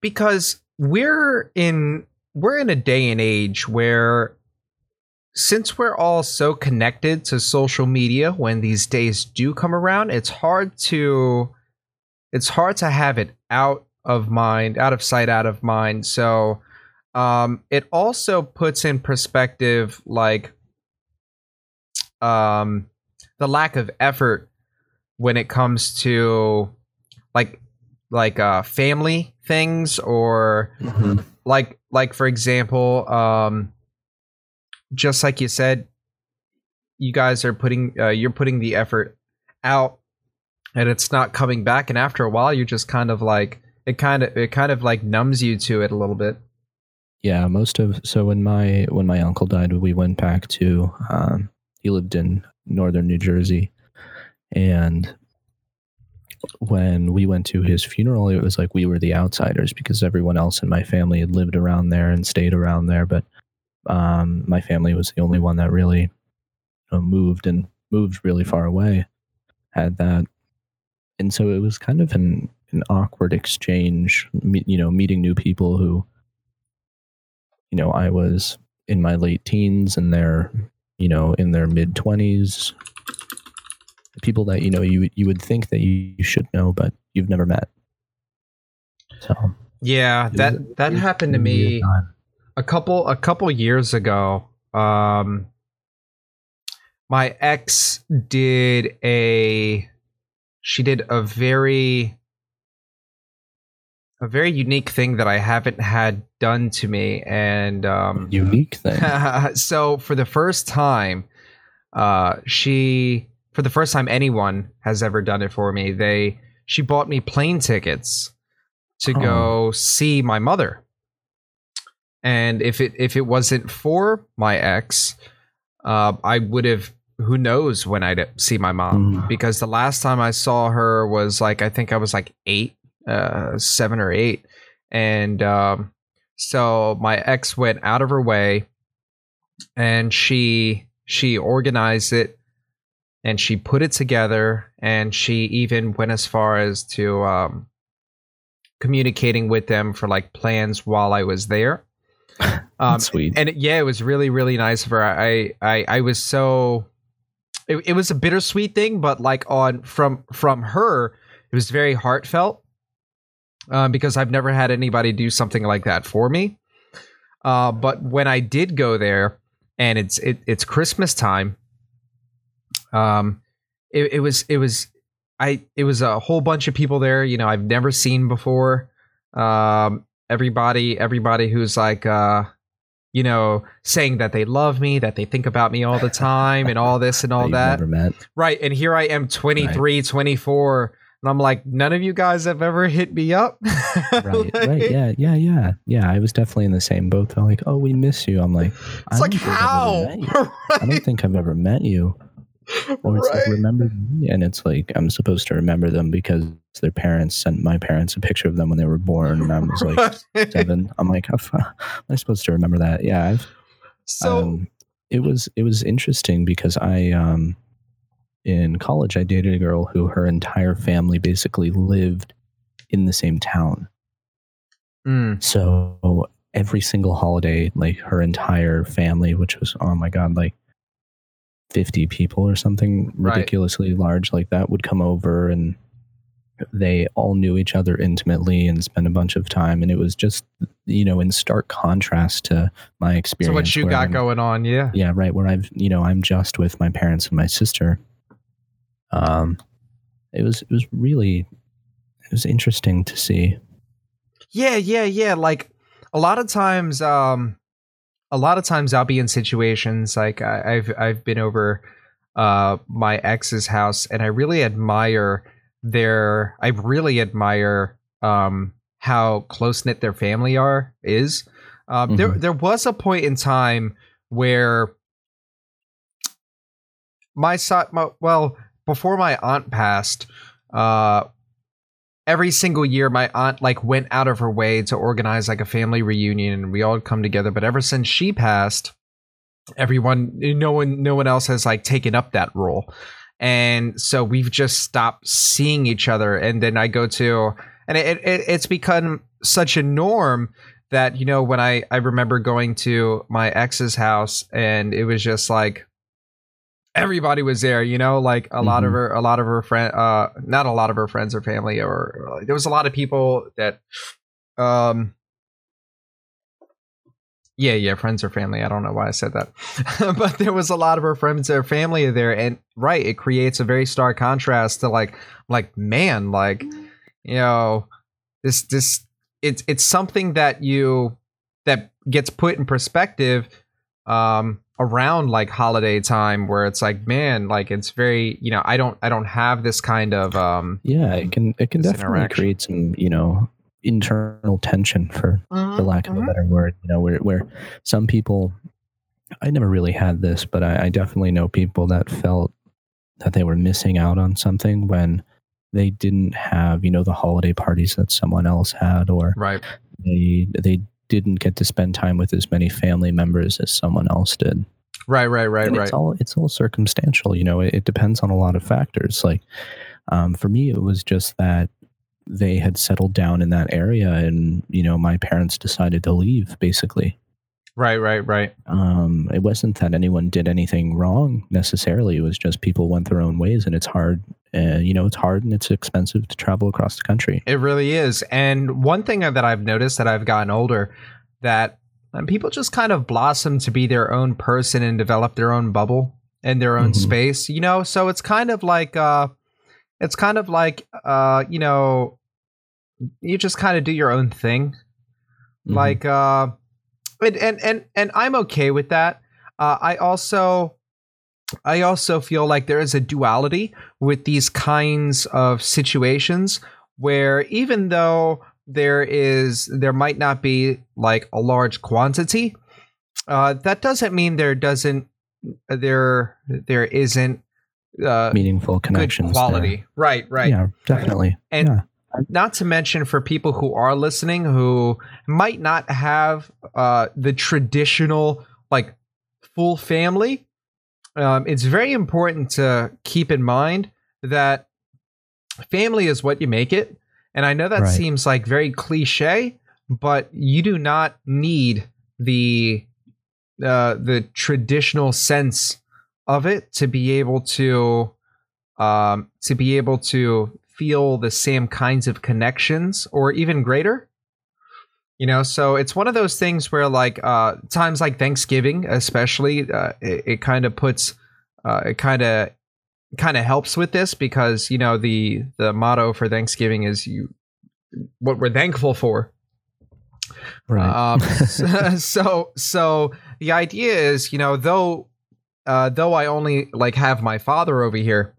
because we're in we're in a day and age where, since we're all so connected to social media, when these days do come around, it's hard to it's hard to have it out of mind, out of sight, out of mind. So. Um, it also puts in perspective, like, um, the lack of effort when it comes to like, like, uh, family things, or mm-hmm. like, like, for example, um, just like you said, you guys are putting, uh, you're putting the effort out and it's not coming back. And after a while, you're just kind of like, it kind of, it kind of like numbs you to it a little bit. Yeah, most of so when my when my uncle died, we went back to um, he lived in northern New Jersey, and when we went to his funeral, it was like we were the outsiders, because everyone else in my family had lived around there and stayed around there, but um, my family was the only one that really, you know, moved and moved really far away, had that, and so it was kind of an an awkward exchange, you know, meeting new people who. You know, I was in my late teens and they're, you know, in their mid twenties, people that, you know, you, you would think that you, you should know, but you've never met. So, yeah, that, that happened to me a couple, a couple years ago. Um, my ex did a, she did a very, a very unique thing that I haven't had done to me. And um, unique thing. So for the first time, uh, she, for the first time anyone has ever done it for me, they, she bought me plane tickets to oh. go see my mother. And if it if it wasn't for my ex, uh, I would have, who knows when I'd see my mom. Mm. Because the last time I saw her was like, I think I was like eight, uh, seven or eight. And um, so my ex went out of her way and she she organized it and she put it together. And she even went as far as to um, communicating with them for like plans while I was there. Um, sweet. And it, yeah, it was really, really nice of her. I, I, I was so, it, it was a bittersweet thing, but like on from, from her, it was very heartfelt uh, because I've never had anybody do something like that for me. Uh, but when I did go there and it's, it, it's Christmas time. Um, it, it was, it was, I, it was a whole bunch of people there, you know, I've never seen before. Um, Everybody, everybody who's like, uh, you know, saying that they love me, that they think about me all the time and all this and all that. Never met. Right. And here I am, twenty-three, right. twenty-four. And I'm like, none of you guys have ever hit me up. Right. Like, right. Yeah. Yeah. Yeah. Yeah. I was definitely in the same boat. They're like, oh, we miss you. I'm like, it's like, how? Right. I don't think I've ever met you. Or it's right. like, remember me. And it's like, I'm supposed to remember them because their parents sent my parents a picture of them when they were born. And I was like right. seven. I'm like, how am I supposed to remember that? Yeah. I've, so um, it was, it was interesting because I, um, in college, I dated a girl who her entire family basically lived in the same town. Mm. So every single holiday, like her entire family, which was, oh my God, like fifty people or something ridiculously right. large like that, would come over, and they all knew each other intimately and spent a bunch of time. And it was just, you know, in stark contrast to my experience. So what you got I'm, going on. Yeah. Yeah. Right. Where I've, you know, I'm just with my parents and my sister. Um, it was, it was really, it was interesting to see. Yeah. Yeah. Yeah. Like a lot of times, um, a lot of times I'll be in situations like I, I've I've been over uh, my ex's house, and I really admire their I really admire um, how close knit their family are is. Uh, mm-hmm. There there was a point in time where my side, my, well before my aunt passed, uh, every single year, my aunt like went out of her way to organize like a family reunion, and we all come together. But ever since she passed, everyone, no one, no one else has like taken up that role, and so we've just stopped seeing each other. And then I go to, and it, it it's become such a norm that, you know, when I I remember going to my ex's house, and it was just like everybody was there, you know, like a mm-hmm. lot of her, a lot of her friend, uh, not a lot of her friends or family, or uh, there was a lot of people that, um, yeah, yeah, friends or family. I don't know why I said that, but there was a lot of her friends or family there, and right, it creates a very stark contrast to like, like man, like, you know, this, this, it's, it's something that you that gets put in perspective, um. around like holiday time, where it's like, man, like it's very, you know, I don't, I don't have this kind of, um, yeah, it can, it can definitely create some, you know, internal tension for mm-hmm. for lack of mm-hmm. a better word, you know, where, where some people, I never really had this, but I, I definitely know people that felt that they were missing out on something when they didn't have, you know, the holiday parties that someone else had, or right. they, they didn't get to spend time with as many family members as someone else did. Right, right, right, and it's right. All, it's all circumstantial, you know, it, it depends on a lot of factors. Like um, for me, it was just that they had settled down in that area, and, you know, my parents decided to leave, basically. Right, right, right. Um, it wasn't that anyone did anything wrong necessarily. It was just people went their own ways, and it's hard. Uh, you know, it's hard and it's expensive to travel across the country. It really is. And one thing that I've noticed that I've gotten older, that um, people just kind of blossom to be their own person and develop their own bubble. and their own mm-hmm. space, you know? So it's kind of like, uh, it's kind of like, uh, you know, you just kind of do your own thing. Mm-hmm. Like, uh, and, and, and, and I'm okay with that. Uh, I also, I also feel like there is a duality with these kinds of situations where even though there is, there might not be like a large quantity, uh, that doesn't mean there doesn't, there, there isn't, uh, meaningful connections, good quality. There. Right. Right. Yeah, definitely. And yeah. Not to mention for people who are listening, who might not have, uh, the traditional, like full family, um, it's very important to keep in mind that family is what you make it. And I know that right. seems like very cliche, but you do not need the, uh, the traditional sense of it to be able to, um, to be able to feel the same kinds of connections or even greater, you know? So it's one of those things where like, uh, times like Thanksgiving, especially, uh, it, it kind of puts, uh, it kind of, kind of helps with this because, you know, the, the motto for Thanksgiving is you, what we're thankful for. Right. Um, so, so the idea is, you know, though, uh, though I only like have my father over here,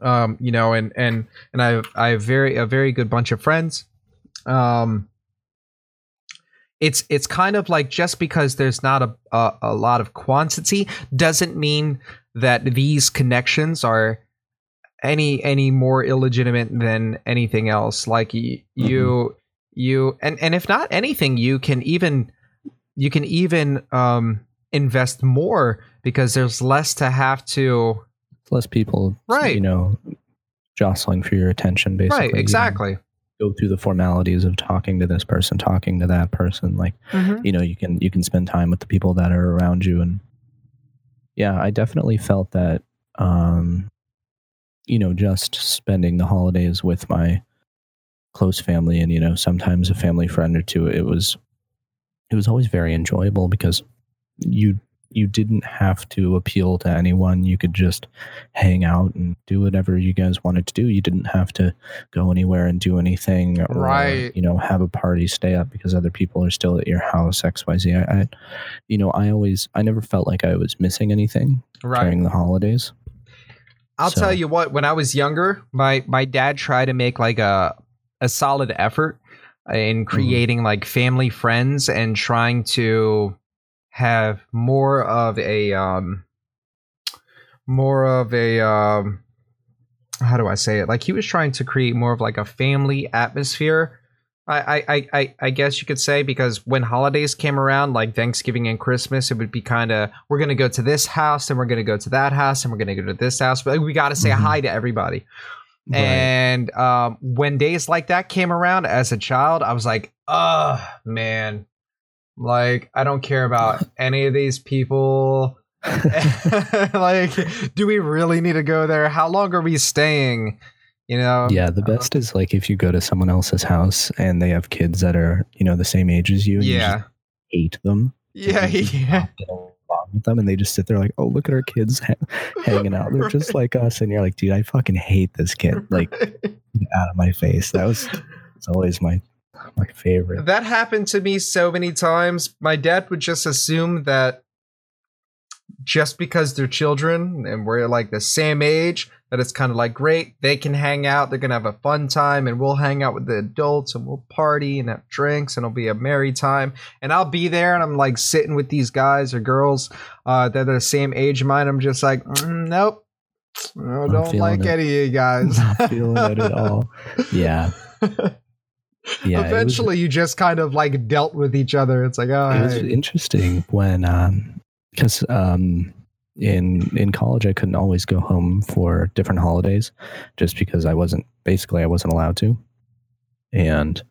um, you know, and, and, and I have, I have very, a very good bunch of friends. Um, It's it's kind of like just because there's not a, a, a lot of quantity doesn't mean that these connections are any any more illegitimate than anything else. Like y- mm-hmm. you you and, and if not anything, you can even you can even um, invest more because there's less to have to less people, right. you know, jostling for your attention, basically. Right, exactly. You know? Go through the formalities of talking to this person, talking to that person. Like, mm-hmm. you know, you can you can spend time with the people that are around you. And yeah, I definitely felt that, um, you know, just spending the holidays with my close family and, you know, sometimes a family friend or two, it was it was always very enjoyable because you you didn't have to appeal to anyone. You could just hang out and do whatever you guys wanted to do. You didn't have to go anywhere and do anything or, right. you know, have a party, stay up because other people are still at your house, X Y Z. I, I you know, I always, I never felt like I was missing anything right. during the holidays. I'll so. tell you what, when I was younger, my, my dad tried to make like a, a solid effort in creating mm. like family friends and trying to have more of a um more of a um how do I say it like he was trying to create more of like a family atmosphere, I I I I guess you could say, because when holidays came around like Thanksgiving and Christmas, it would be kind of we're gonna go to this house and we're gonna go to that house and we're gonna go to this house, but we gotta say mm-hmm. hi to everybody. Right. And um when days like that came around as a child, I was like, oh man. Like, I don't care about any of these people. Like, do we really need to go there? How long are we staying? You know? Yeah, the best is, like, if you go to someone else's house and they have kids that are, you know, the same age as you. And yeah. You hate them. Yeah, yeah. With them and they just sit there like, oh, look at our kids ha- hanging out, they're right. just like us, and you're like, dude, I fucking hate this kid. Like, get out of my face. That was it's always my... my favorite. That happened to me so many times. My dad would just assume that just because they're children and we're like the same age, that it's kind of like, great, they can hang out, they're gonna have a fun time, and we'll hang out with the adults and we'll party and have drinks and it'll be a merry time, and I'll be there and I'm like sitting with these guys or girls uh that are the same age of mine. I'm just like, mm, nope, I don't like it. Any of you guys. Not feeling it at all. Yeah. Yeah, eventually was, you just kind of like dealt with each other. It's like, oh, it was right. interesting when um because um in in college I couldn't always go home for different holidays just because I wasn't basically I wasn't allowed to, and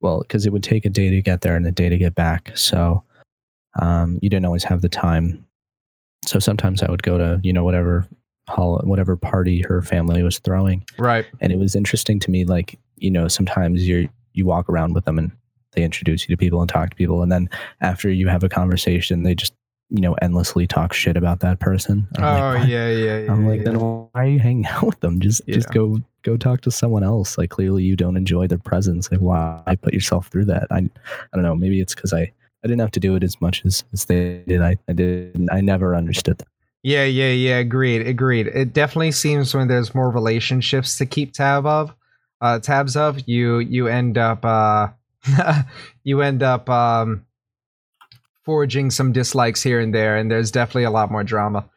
well because it would take a day to get there and a day to get back, so um you didn't always have the time. So sometimes I would go to, you know, whatever hol- whatever party her family was throwing, right? And it was interesting to me, like, you know, sometimes you're you walk around with them and they introduce you to people and talk to people. And then after you have a conversation, they just you know, endlessly talk shit about that person. I'm oh like, yeah, yeah, yeah. I'm like, yeah. Then why are you hanging out with them? Just, yeah. just go, go talk to someone else. Like, clearly you don't enjoy their presence. Like, why put yourself through that? I, I don't know. Maybe it's because I, I didn't have to do it as much as, as they did. I, I did. I never understood that. Yeah, yeah, yeah. Agreed, agreed. It definitely seems when there's more relationships to keep tab of, uh, tabs of, you, you end up, uh, you end up, um. forging some dislikes here and there, and there's definitely a lot more drama.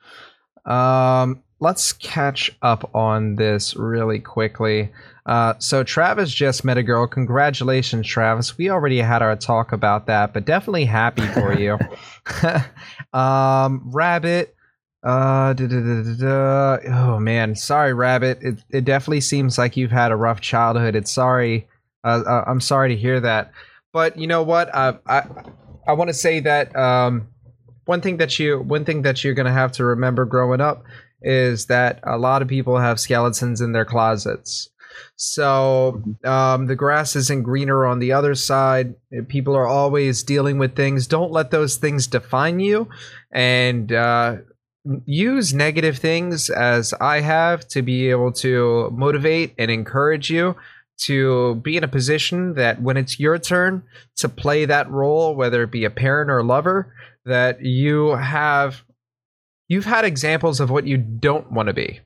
Um, let's catch up on this really quickly. Uh, so Travis just met a girl. Congratulations, Travis. We already had our talk about that, but definitely happy for you. um, Rabbit. Uh, da, da, da, da, da. Oh, man. Sorry, Rabbit. It, it definitely seems like you've had a rough childhood. It's sorry. Uh, uh, I'm sorry to hear that. But you know what? I... I I want to say that um, one thing that you one thing that you're going to have to remember growing up is that a lot of people have skeletons in their closets. So um, the grass isn't greener on the other side. People are always dealing with things. Don't let those things define you, and uh, use negative things, as I have, to be able to motivate and encourage you to be in a position that when it's your turn to play that role, whether it be a parent or a lover, that you have, you've had examples of what you don't want to be,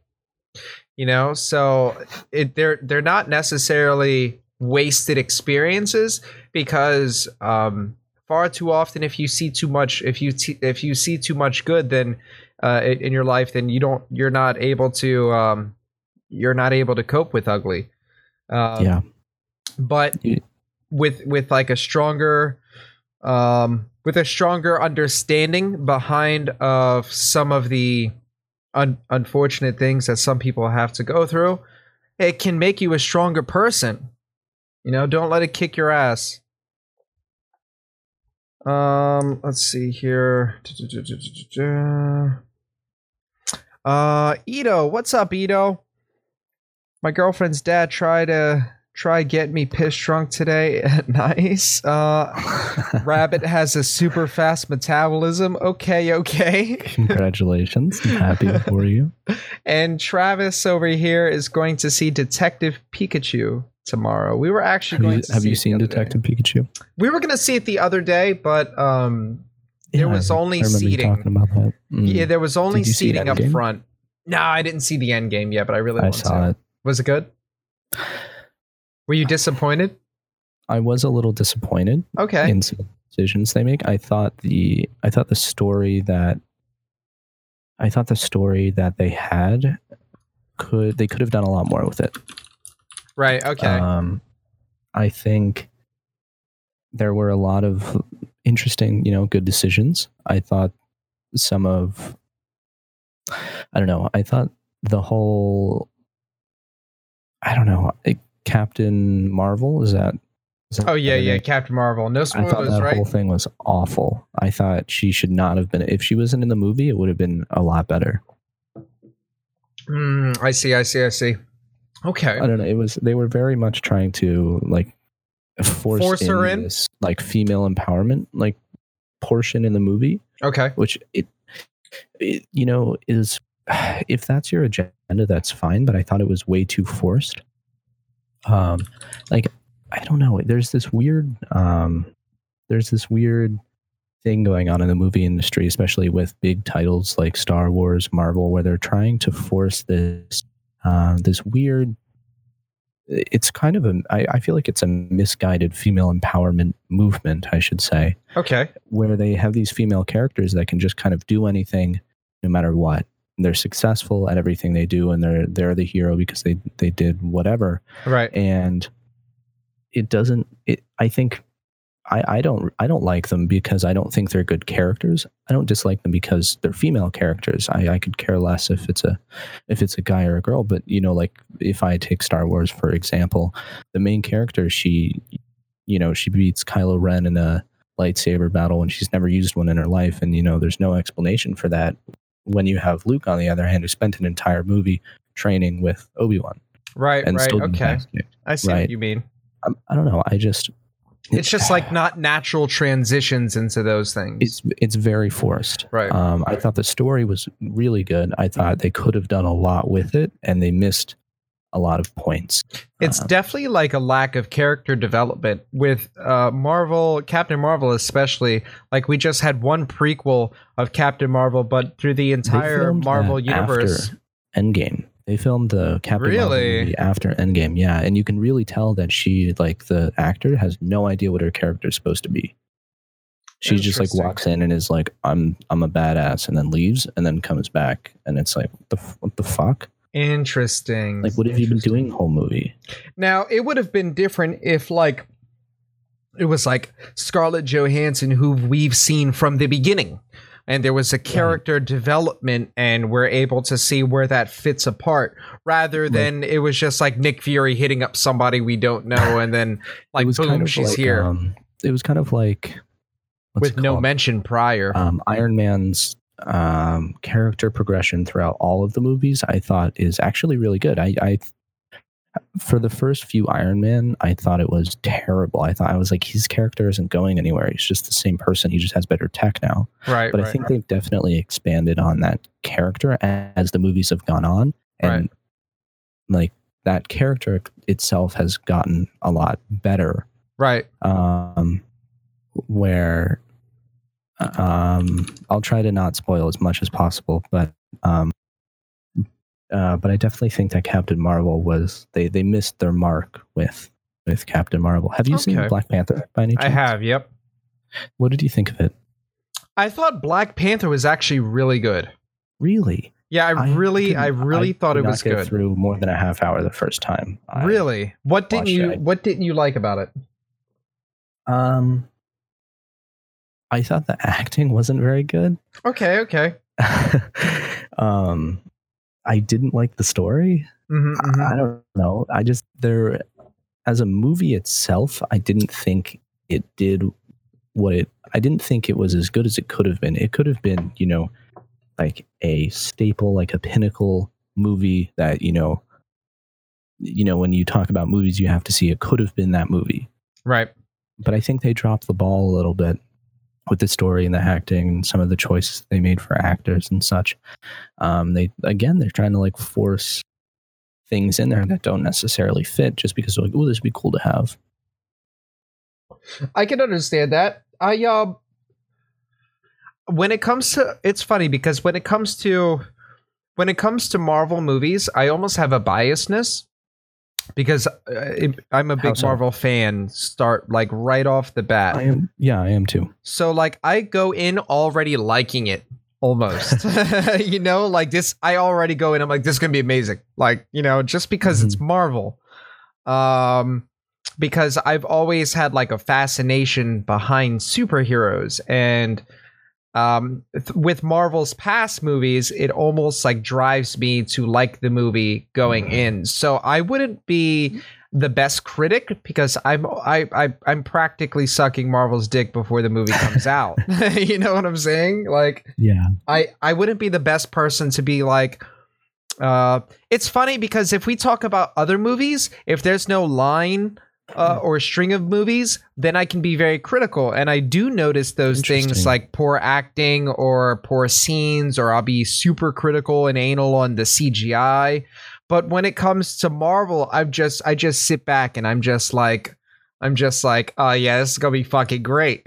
you know? So it, they're, they're not necessarily wasted experiences, because um, far too often, if you see too much, if you, t- if you see too much good, then uh, in your life, then you don't, you're not able to, um, you're not able to cope with ugly. Um, yeah, but with with like a stronger, um, with a stronger understanding behind of some of the un- unfortunate things that some people have to go through, it can make you a stronger person. You know, don't let it kick your ass. Um, let's see here. Uh, Ito, what's up, Ito? My girlfriend's dad tried to try get me piss drunk today. Nice. Uh, Rabbit has a super fast metabolism. Okay, okay. Congratulations. I'm happy for you. And Travis over here is going to see Detective Pikachu tomorrow. We were actually have going you, to have see you seen Detective day. Pikachu? We were going to see it the other day, but um, yeah, there was only seating. Mm. Yeah, there was only seating up front. No, I didn't see the Endgame yet, but I really I want saw to. It. Was it good? Were you disappointed? I was a little disappointed. Okay. In some decisions they make. I thought the I thought the story that I thought the story that they had could they could have done a lot more with it. Right, okay. Um I think there were a lot of interesting, you know, good decisions. I thought some of I don't know. I thought the whole I don't know. Captain Marvel is that? Is that oh yeah, yeah. Name? Captain Marvel. No spoilers, right? I thought that right? whole thing was awful. I thought she should not have been. If she wasn't in the movie, it would have been a lot better. Mm, I see. I see. I see. Okay. I don't know. It was. They were very much trying to like force, force in her in this like female empowerment like portion in the movie. Okay. Which it, it you know is. If that's your agenda, that's fine, but I thought it was way too forced. Um, like, I don't know. There's this weird, um, there's this weird thing going on in the movie industry, especially with big titles like Star Wars, Marvel, where they're trying to force this, uh, this weird. It's kind of a. I, I feel like it's a misguided female empowerment movement, I should say. Okay. Where they have these female characters that can just kind of do anything, no matter what. They're successful at everything they do, and they're they're the hero because they, they did whatever. Right. And it doesn't. It I think I, I don't I don't like them because I don't think they're good characters. I don't dislike them because they're female characters. I, I could care less if it's a if it's a guy or a girl. But you know, like if I take Star Wars for example, the main character she, you know, she beats Kylo Ren in a lightsaber battle, and she's never used one in her life, and you know, there's no explanation for that. When you have Luke, on the other hand, who spent an entire movie training with Obi-Wan. Right, right, okay. I see what you mean. I, I don't know. I just, It's just like not natural transitions into those things. It's it's very forced. Right. Um, I thought the story was really good. I thought they could have done a lot with it, and they missed a lot of points. It's um, definitely like a lack of character development with uh, Marvel, Captain Marvel especially. Like we just had one prequel of Captain Marvel, but through the entire Marvel universe. After Endgame. They filmed the Captain really? Marvel movie after Endgame, yeah, and you can really tell that she, like the actor, has no idea what her character is supposed to be. She just like walks in and is like, "I'm, I'm a badass," and then leaves, and then comes back, and it's like, "What the, what the fuck?" Interesting. Like, what have you been doing the whole movie? Now, it would have been different if like it was like Scarlett Johansson, who we've seen from the beginning. And there was a character right. development, and we're able to see where that fits apart, rather than right. it was just like Nick Fury hitting up somebody we don't know, and then like boom, kind of she's like, here. Um, it was kind of like with no mention prior. Um, Iron Man's um, character progression throughout all of the movies, I thought, is actually really good. I, I for the first few Iron Man, I thought it was terrible. I thought I was like, his character isn't going anywhere. He's just the same person. He just has better tech now. Right. But right, I think right. they've definitely expanded on that character as the movies have gone on, and right. like that character itself has gotten a lot better. Right. Um, where, um, I'll try to not spoil as much as possible, but um. Uh, but I definitely think that Captain Marvel was they, they missed their mark with with Captain Marvel. Have you okay. seen Black Panther by any chance? I have. Yep. What did you think of it? I thought Black Panther was actually really good. Really? Yeah, I, I really, I really I thought it was good. I did not get through more than a half hour the first time. I really? What didn't you it. What didn't you like about it? Um, I thought the acting wasn't very good. Okay. Okay. um. I didn't like the story. Mm-hmm, mm-hmm. I, I don't know. I just there as a movie itself, I didn't think it did what it. I didn't think it was as good as it could have been. It could have been, you know, like a staple, like a pinnacle movie that you know, you know, when you talk about movies, you have to see. It could have been that movie, right? But I think they dropped the ball a little bit with the story and the acting and some of the choices they made for actors and such. Um, they, again, they're trying to like force things in there that don't necessarily fit just because they're like, oh, this would be cool to have. I can understand that. I, uh, when it comes to, it's funny because when it comes to, when it comes to Marvel movies, I almost have a biasness because I'm a big so? Marvel fan, start like right off the bat. I am, yeah, I am too. So like I go in already liking it almost, you know, like this, I already go in. I'm like, this is going to be amazing. Like, you know, just because mm-hmm. it's Marvel, um, because I've always had like a fascination behind superheroes and um, th- with Marvel's past movies, it almost like drives me to like the movie going in. So I wouldn't be the best critic because I'm I, I I'm practically sucking Marvel's dick before the movie comes out. You know what I'm saying? Like, yeah, I I wouldn't be the best person to be like. Uh, it's funny because if we talk about other movies, if there's no line. Uh, or a string of movies, then I can be very critical. And I do notice those things like poor acting or poor scenes, or I'll be super critical and anal on the C G I. But when it comes to Marvel, I've just I just sit back and I'm just like, I'm just like, oh, yeah, this is going to be fucking great.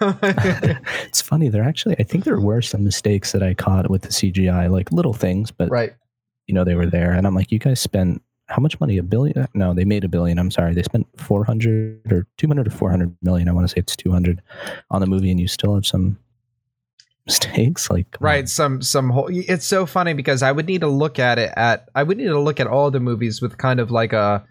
It's funny. There actually I think there were some mistakes that I caught with the C G I, like little things. But, right. you know, they were there. And I'm like, you guys spent. How much money? A billion? No, they made a billion. I'm sorry. They spent four hundred or two hundred or four hundred million. I want to say it's two hundred on the movie, and you still have some mistakes. Like, right. On. Some, some whole, it's so funny because I would need to look at it at, I would need to look at all the movies with kind of like a,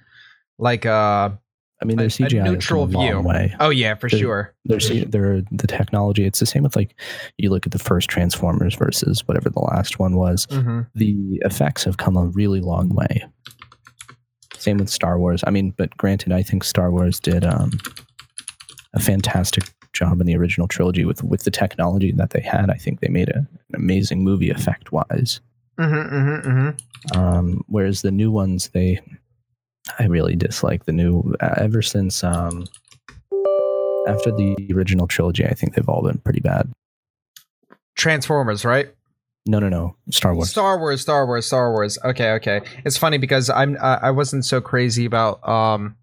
like a, I mean, their C G I a neutral is a view. Long way. Oh yeah, for they're, sure. There's the technology. It's the same with like you look at the first Transformers versus whatever the last one was. Mm-hmm. The effects have come a really long way. Same with Star Wars. I mean, but granted, I think Star Wars did um, a fantastic job in the original trilogy with, with the technology that they had. I think they made a, an amazing movie effect-wise. Mm-hmm, mm-hmm, mm-hmm. Um, whereas the new ones, they, I really dislike the new. Uh, ever since um, after the original trilogy, I think they've all been pretty bad. Transformers, right? No, no, no. Star Wars. Star Wars, Star Wars, Star Wars. Okay, okay. It's funny because I'm uh, I wasn't so crazy about um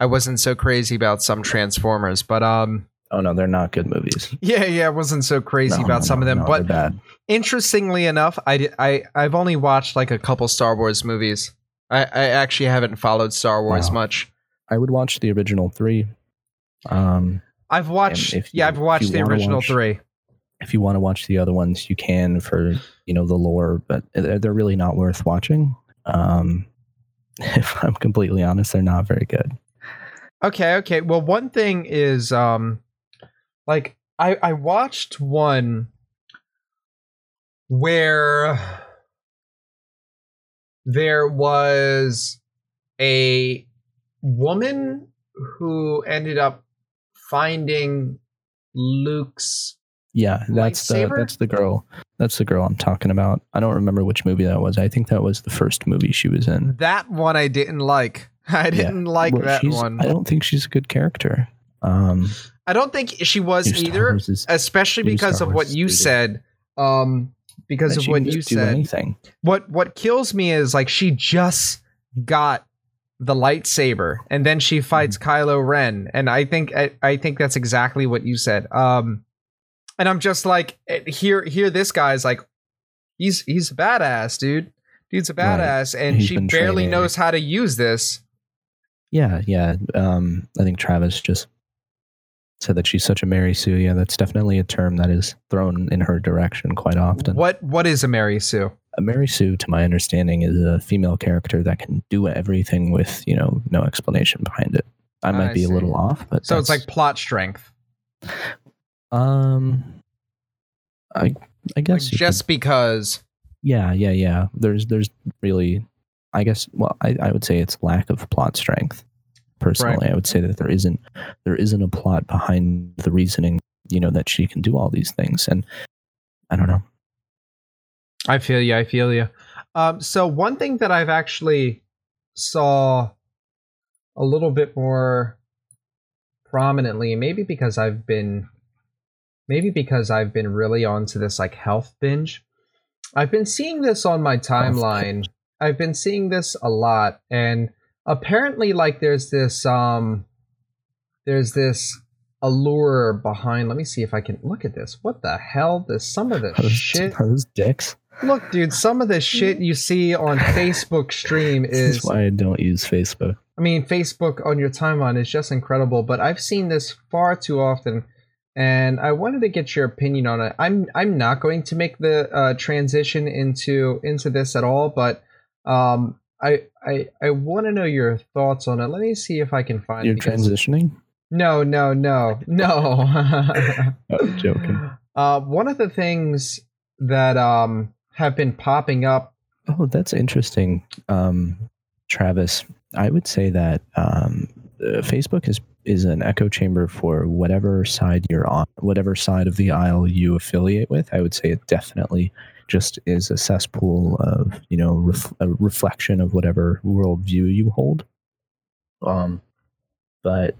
I wasn't so crazy about some Transformers, but um oh no, they're not good movies. Yeah, yeah, I wasn't so crazy no, about no, some of them, no, but bad. Interestingly enough, I I I've only watched like a couple Star Wars movies. I, I actually haven't followed Star Wars wow. much. I would watch the original three. Um I've watched you, yeah, I've watched the original watch, three. If you want to watch the other ones, you can for, you know, the lore, but they're, they're really not worth watching. Um, if I'm completely honest, they're not very good. Okay, okay. Well, one thing is, um, like, I, I watched one where there was a woman who ended up finding Luke's Yeah, that's lightsaber? the that's the girl. That's the girl I'm talking about. I don't remember which movie that was. I think that was the first movie she was in. That one I didn't like. I didn't yeah. like well, that one. I don't think she's a good character. Um, I don't think she was either, is, especially because of what you said. Um, because of what you said. Anything. What what kills me is like she just got the lightsaber, and then she fights mm-hmm. Kylo Ren, and I think I, I think that's exactly what you said. Um. And I'm just like, here, here, this guy's like, he's he's a badass, dude. Dude's a badass, right. and he's she barely training. knows how to use this. Yeah, yeah. Um, I think Travis just said that she's such a Mary Sue. Yeah, that's definitely a term that is thrown in her direction quite often. What What is a Mary Sue? A Mary Sue, to my understanding, is a female character that can do everything with, you know, no explanation behind it. I might I be see. a little off, but so it's like plot strength. Um, I I guess like just could, because. Yeah, yeah, yeah. There's there's really, I guess. Well, I, I would say it's lack of plot strength. Personally, right. I would say that there isn't there isn't a plot behind the reasoning. You know, that she can do all these things, and I don't know. I feel you. I feel you. Um. So one thing that I've actually saw a little bit more prominently, maybe because I've been. Maybe because I've been really onto this like health binge. I've been seeing this on my timeline. I've been seeing this a lot, and apparently like there's this um there's this allure behind. Let me see if I can look at this. What the hell? There's some of this shit. Those dicks. Look, dude, some of the shit you see on Facebook stream is, this is why I don't use Facebook. I mean, Facebook on your timeline is just incredible, but I've seen this far too often. And I wanted to get your opinion on it. I'm I'm not going to make the uh, transition into into this at all, but um, I I I want to know your thoughts on it. Let me see if I can find. You're it transitioning? No, no, no, no. I'm joking. Uh, one of the things that um have been popping up. Oh, that's interesting, um, Travis. I would say that um, uh, Facebook is. is an echo chamber for whatever side you're on, whatever side of the aisle you affiliate with. I would say it definitely just is a cesspool of, you know, ref- a reflection of whatever worldview you hold. Um, but,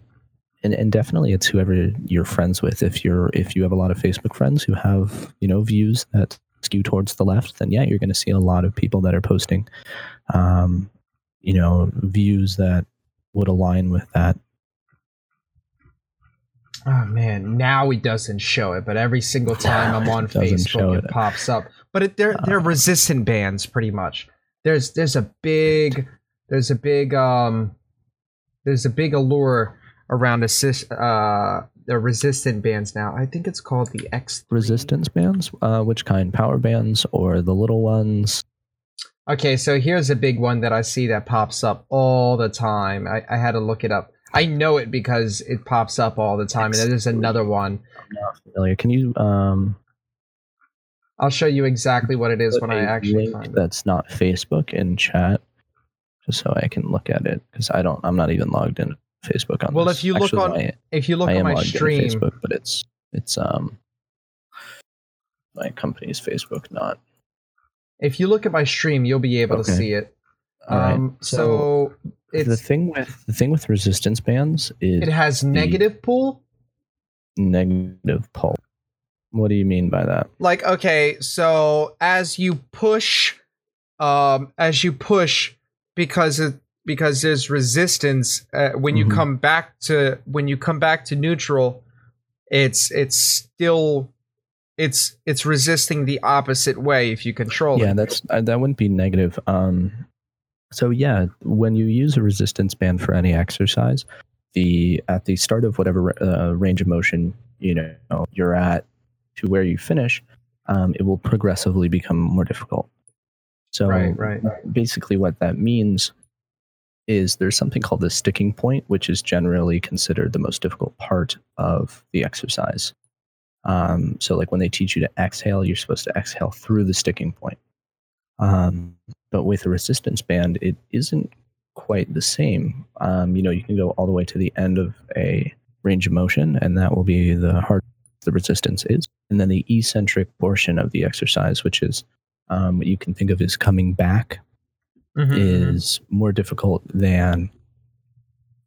and, and definitely it's whoever you're friends with. If you're, if you have a lot of Facebook friends who have, you know, views that skew towards the left, then yeah, you're going to see a lot of people that are posting, um, you know, views that would align with that. Oh man, now he doesn't show it, but every single time I'm on Facebook, it, it pops up. But it, they're they're uh, resistant bands, pretty much. There's there's a big there's a big um there's a big allure around assist uh the resistant bands now. I think it's called the X resistance bands. Uh, which kind? Power bands or the little ones? Okay, so here's a big one that I see that pops up all the time. I, I had to look it up. I know it because it pops up all the time, and there's another one. I'm not familiar. Can you? Um, I'll show you exactly what it is when I actually find it. That's not Facebook in chat, just so I can look at it because I don't. I'm not even logged into Facebook on. Well, this. if you look Actually, on, I, if you look I on my stream, Facebook, but it's it's um my company's Facebook, not. If you look at my stream, you'll be able okay. to see it. Um, right. So. so It's, the thing with the thing with resistance bands is it has negative the, pull negative pulp? What do you mean by that? Like, okay, so as you push, um, as you push, because it, because there's resistance uh, when you mm-hmm. come back to when you come back to neutral, it's it's still it's it's resisting the opposite way if you control yeah, it. Yeah, that's uh, that wouldn't be negative. Um, so yeah, when you use a resistance band for any exercise, the at the start of whatever uh, range of motion you know you're at, to where you finish, um, it will progressively become more difficult. So right, right, right. basically what that means is there's something called the sticking point, which is generally considered the most difficult part of the exercise. Um, so like when they teach you to exhale, you're supposed to exhale through the sticking point. Um, but with a resistance band, it isn't quite the same. Um, you know, you can go all the way to the end of a range of motion, and that will be the hard the resistance is, and then the eccentric portion of the exercise, which is um, what you can think of as coming back, mm-hmm, is mm-hmm. more difficult than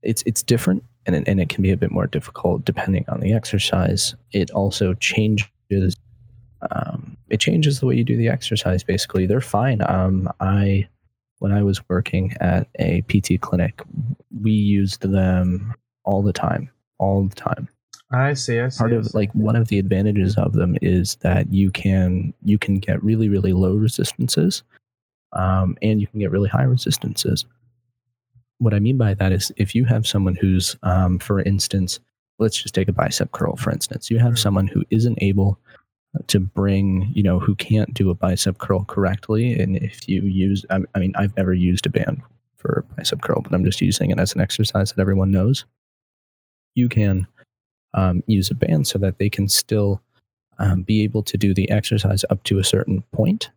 it's it's different, and it, and it can be a bit more difficult depending on the exercise. It also changes um, it changes the way you do the exercise. Basically, they're fine. Um, I when I was working at a P T clinic, we used them all the time, all the time. I see. I see. Part of like one of the advantages of them is that you can you can get really really low resistances, um, and you can get really high resistances. What I mean by that is if you have someone who's, um, for instance, let's just take a bicep curl for instance. You have mm-hmm. someone who isn't able to bring, you know, who can't do a bicep curl correctly, and if you use, I, I mean, I've never used a band for a bicep curl, but I'm just using it as an exercise that everyone knows. You can. Um, use a band so that they can still um, be able to do the exercise up to a certain point.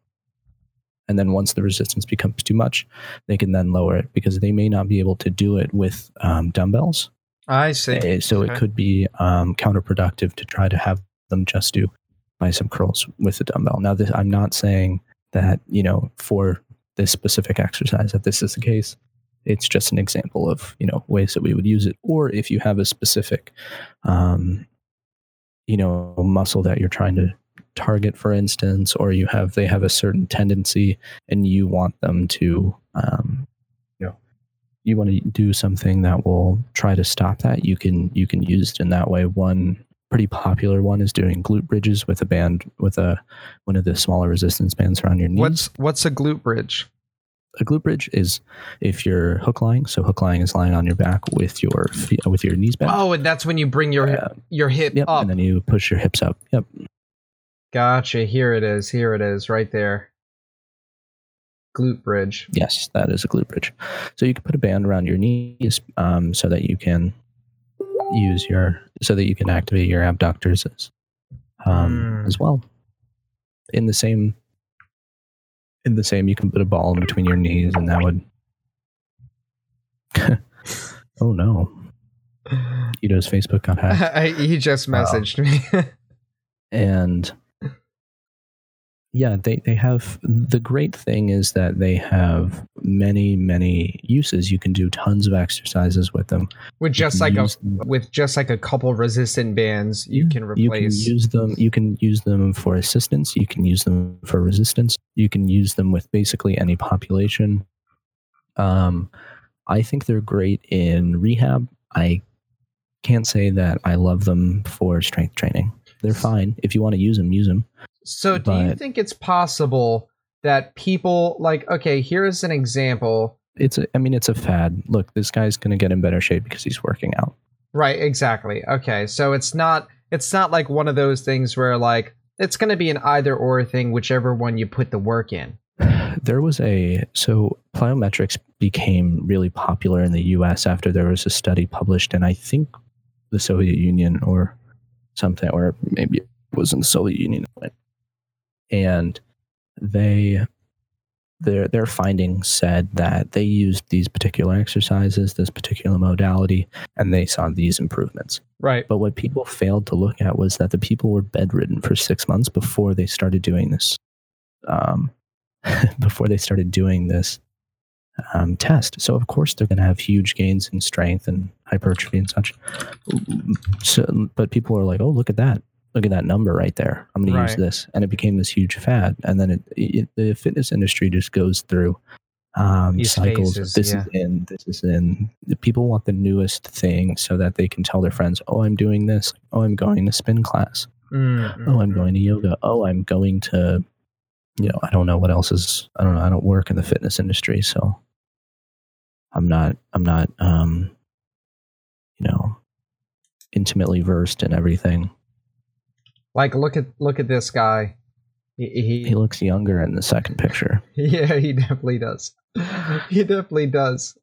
And then once the resistance becomes too much, they can then lower it because they may not be able to do it with um, dumbbells. I see. So okay. It could be um, counterproductive to try to have them just do bicep curls with a dumbbell. Now, this, I'm not saying that, you know, for this specific exercise that this is the case. It's just an example of, you know, ways that we would use it. Or if you have a specific, um, you know, muscle that you're trying to target, for instance, or you have, they have a certain tendency and you want them to, um, you know, you want to do something that will try to stop that. You can, you can use it in that way. One pretty popular one is doing glute bridges with a band, with a, one of the smaller resistance bands around your knees. What's, what's a glute bridge? A glute bridge is if you're hook lying. So hook lying is lying on your back with your feet, with your knees back. Oh, and that's when you bring your uh, your hip yep, up, and then you push your hips up. Yep. Gotcha. Here it is. Here it is. Right there. Glute bridge. Yes, that is a glute bridge. So you can put a band around your knees, um, so that you can use your so that you can activate your abductors as, um, mm. as well. In the same. In the same, you can put a ball in between your knees, and that would. Oh no! Ito's Facebook got hacked. I, he just messaged um, me. And yeah, they they have the great thing is that they have many many uses. You can do tons of exercises with them. With just like a them. with just like a couple resistant bands, you can replace. You can use them. You can use them for assistance. You can use them for resistance. You can use them with basically any population. Um, I think they're great in rehab. I can't say that I love them for strength training. They're fine. If you want to use them, use them. So do but, you think it's possible that people like, okay, here's an example. It's a, I mean, it's a fad. Look, this guy's going to get in better shape because he's working out. Right. Exactly. Okay. So it's not, it's not like one of those things where like, it's going to be an either or thing, whichever one you put the work in. There was a, so plyometrics became really popular in the U S after there was a study published in, I think, the Soviet Union or something, or maybe it was in the Soviet Union. And they, their, their findings said that they used these particular exercises, this particular modality, and they saw these improvements. Right. But what people failed to look at was that the people were bedridden for six months before they started doing this. Um, before they started doing this um, test. So of course they're going to have huge gains in strength and hypertrophy and such. So, but people are like, oh, look at that. Look at that number right there. I'm going right. to use this. And it became this huge fad. And then it, it, the fitness industry just goes through um, These cycles. Phases, this yeah. is in, this is in. People want the newest thing so that they can tell their friends, oh, I'm doing this. Oh, I'm going to spin class. Mm-hmm. Oh, I'm going to yoga. Oh, I'm going to, you know, I don't know what else is, I don't know. I don't work in the fitness industry. So I'm not, I'm not, um, you know, intimately versed in everything. Like, look at look at this guy. He, he, he looks younger in the second picture. Yeah, he definitely does. He definitely does.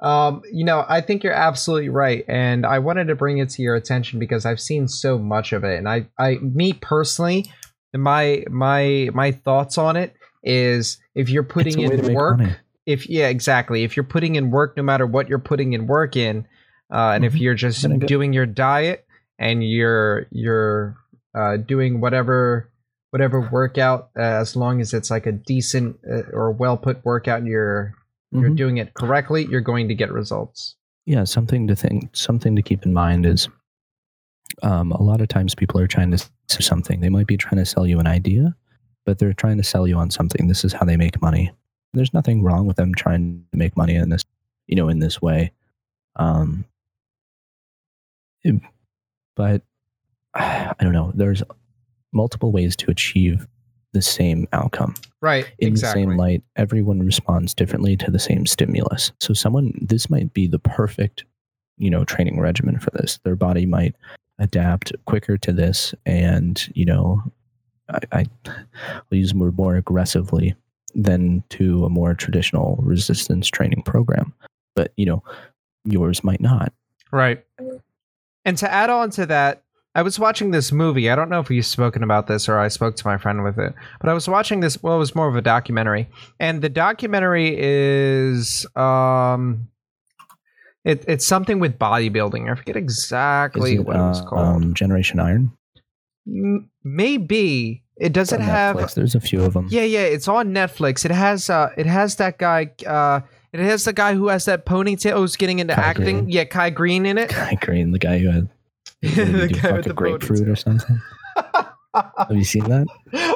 Um, you know, I think you're absolutely right. And I wanted to bring it to your attention because I've seen so much of it. And I, I me personally, my my my thoughts on it is if you're putting in work, if yeah, exactly. If you're putting in work, no matter what you're putting in work in, uh, and mm-hmm. if you're just doing your diet and you're you're Uh, doing whatever whatever workout, uh, as long as it's like a decent uh, or well put workout, and you're mm-hmm. you're doing it correctly, you're going to get results. Yeah, something to think, something to keep in mind is um, a lot of times people are trying to sell something. They might be trying to sell you an idea, but they're trying to sell you on something. This is how they make money. There's nothing wrong with them trying to make money in this, you know, in this way. Um, it, but. I don't know. There's multiple ways to achieve the same outcome. Right. In exactly. the same light, everyone responds differently to the same stimulus. So someone, this might be the perfect, you know, training regimen for this. Their body might adapt quicker to this. And, you know, I, I will use more, more aggressively than to a more traditional resistance training program. But, you know, yours might not. Right. And to add on to that, I was watching this movie. I don't know if we've spoken about this or I spoke to my friend with it, but I was watching this. Well, it was more of a documentary, and the documentary is um, it, it's something with bodybuilding. I forget exactly is it, what it was called. Um, Generation Iron. Maybe it doesn't have. Netflix. There's a few of them. Yeah, yeah. It's on Netflix. It has. Uh, it has that guy. Uh, it has the guy who has that ponytail who's getting into Kai acting. Greene. Yeah, Kai Greene in it. Kai Greene, the guy who had. The guy with the grapefruit or something. Have you seen that?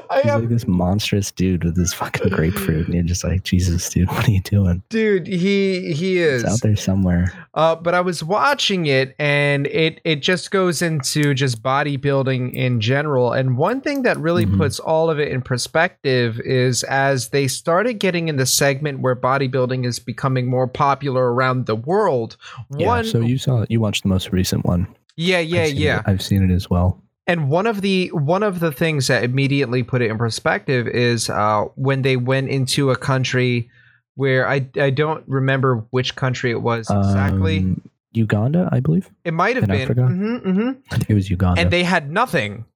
I He's have... like this monstrous dude with this fucking grapefruit, and you're just like, Jesus, dude, what are you doing? Dude, he he is it's out there somewhere. Uh, but I was watching it, and it it just goes into just bodybuilding in general. And one thing that really mm-hmm. puts all of it in perspective is as they started getting in the segment where bodybuilding is becoming more popular around the world. Yeah. One... So you saw you watched the most recent one. Yeah, yeah, I've yeah. It. I've seen it as well. And one of the one of the things that immediately put it in perspective is uh, when they went into a country where I I don't remember which country it was exactly. Um, Uganda, I believe. It might have in been. Africa. Mm-hmm, mm-hmm. I think it was Uganda. And they had nothing.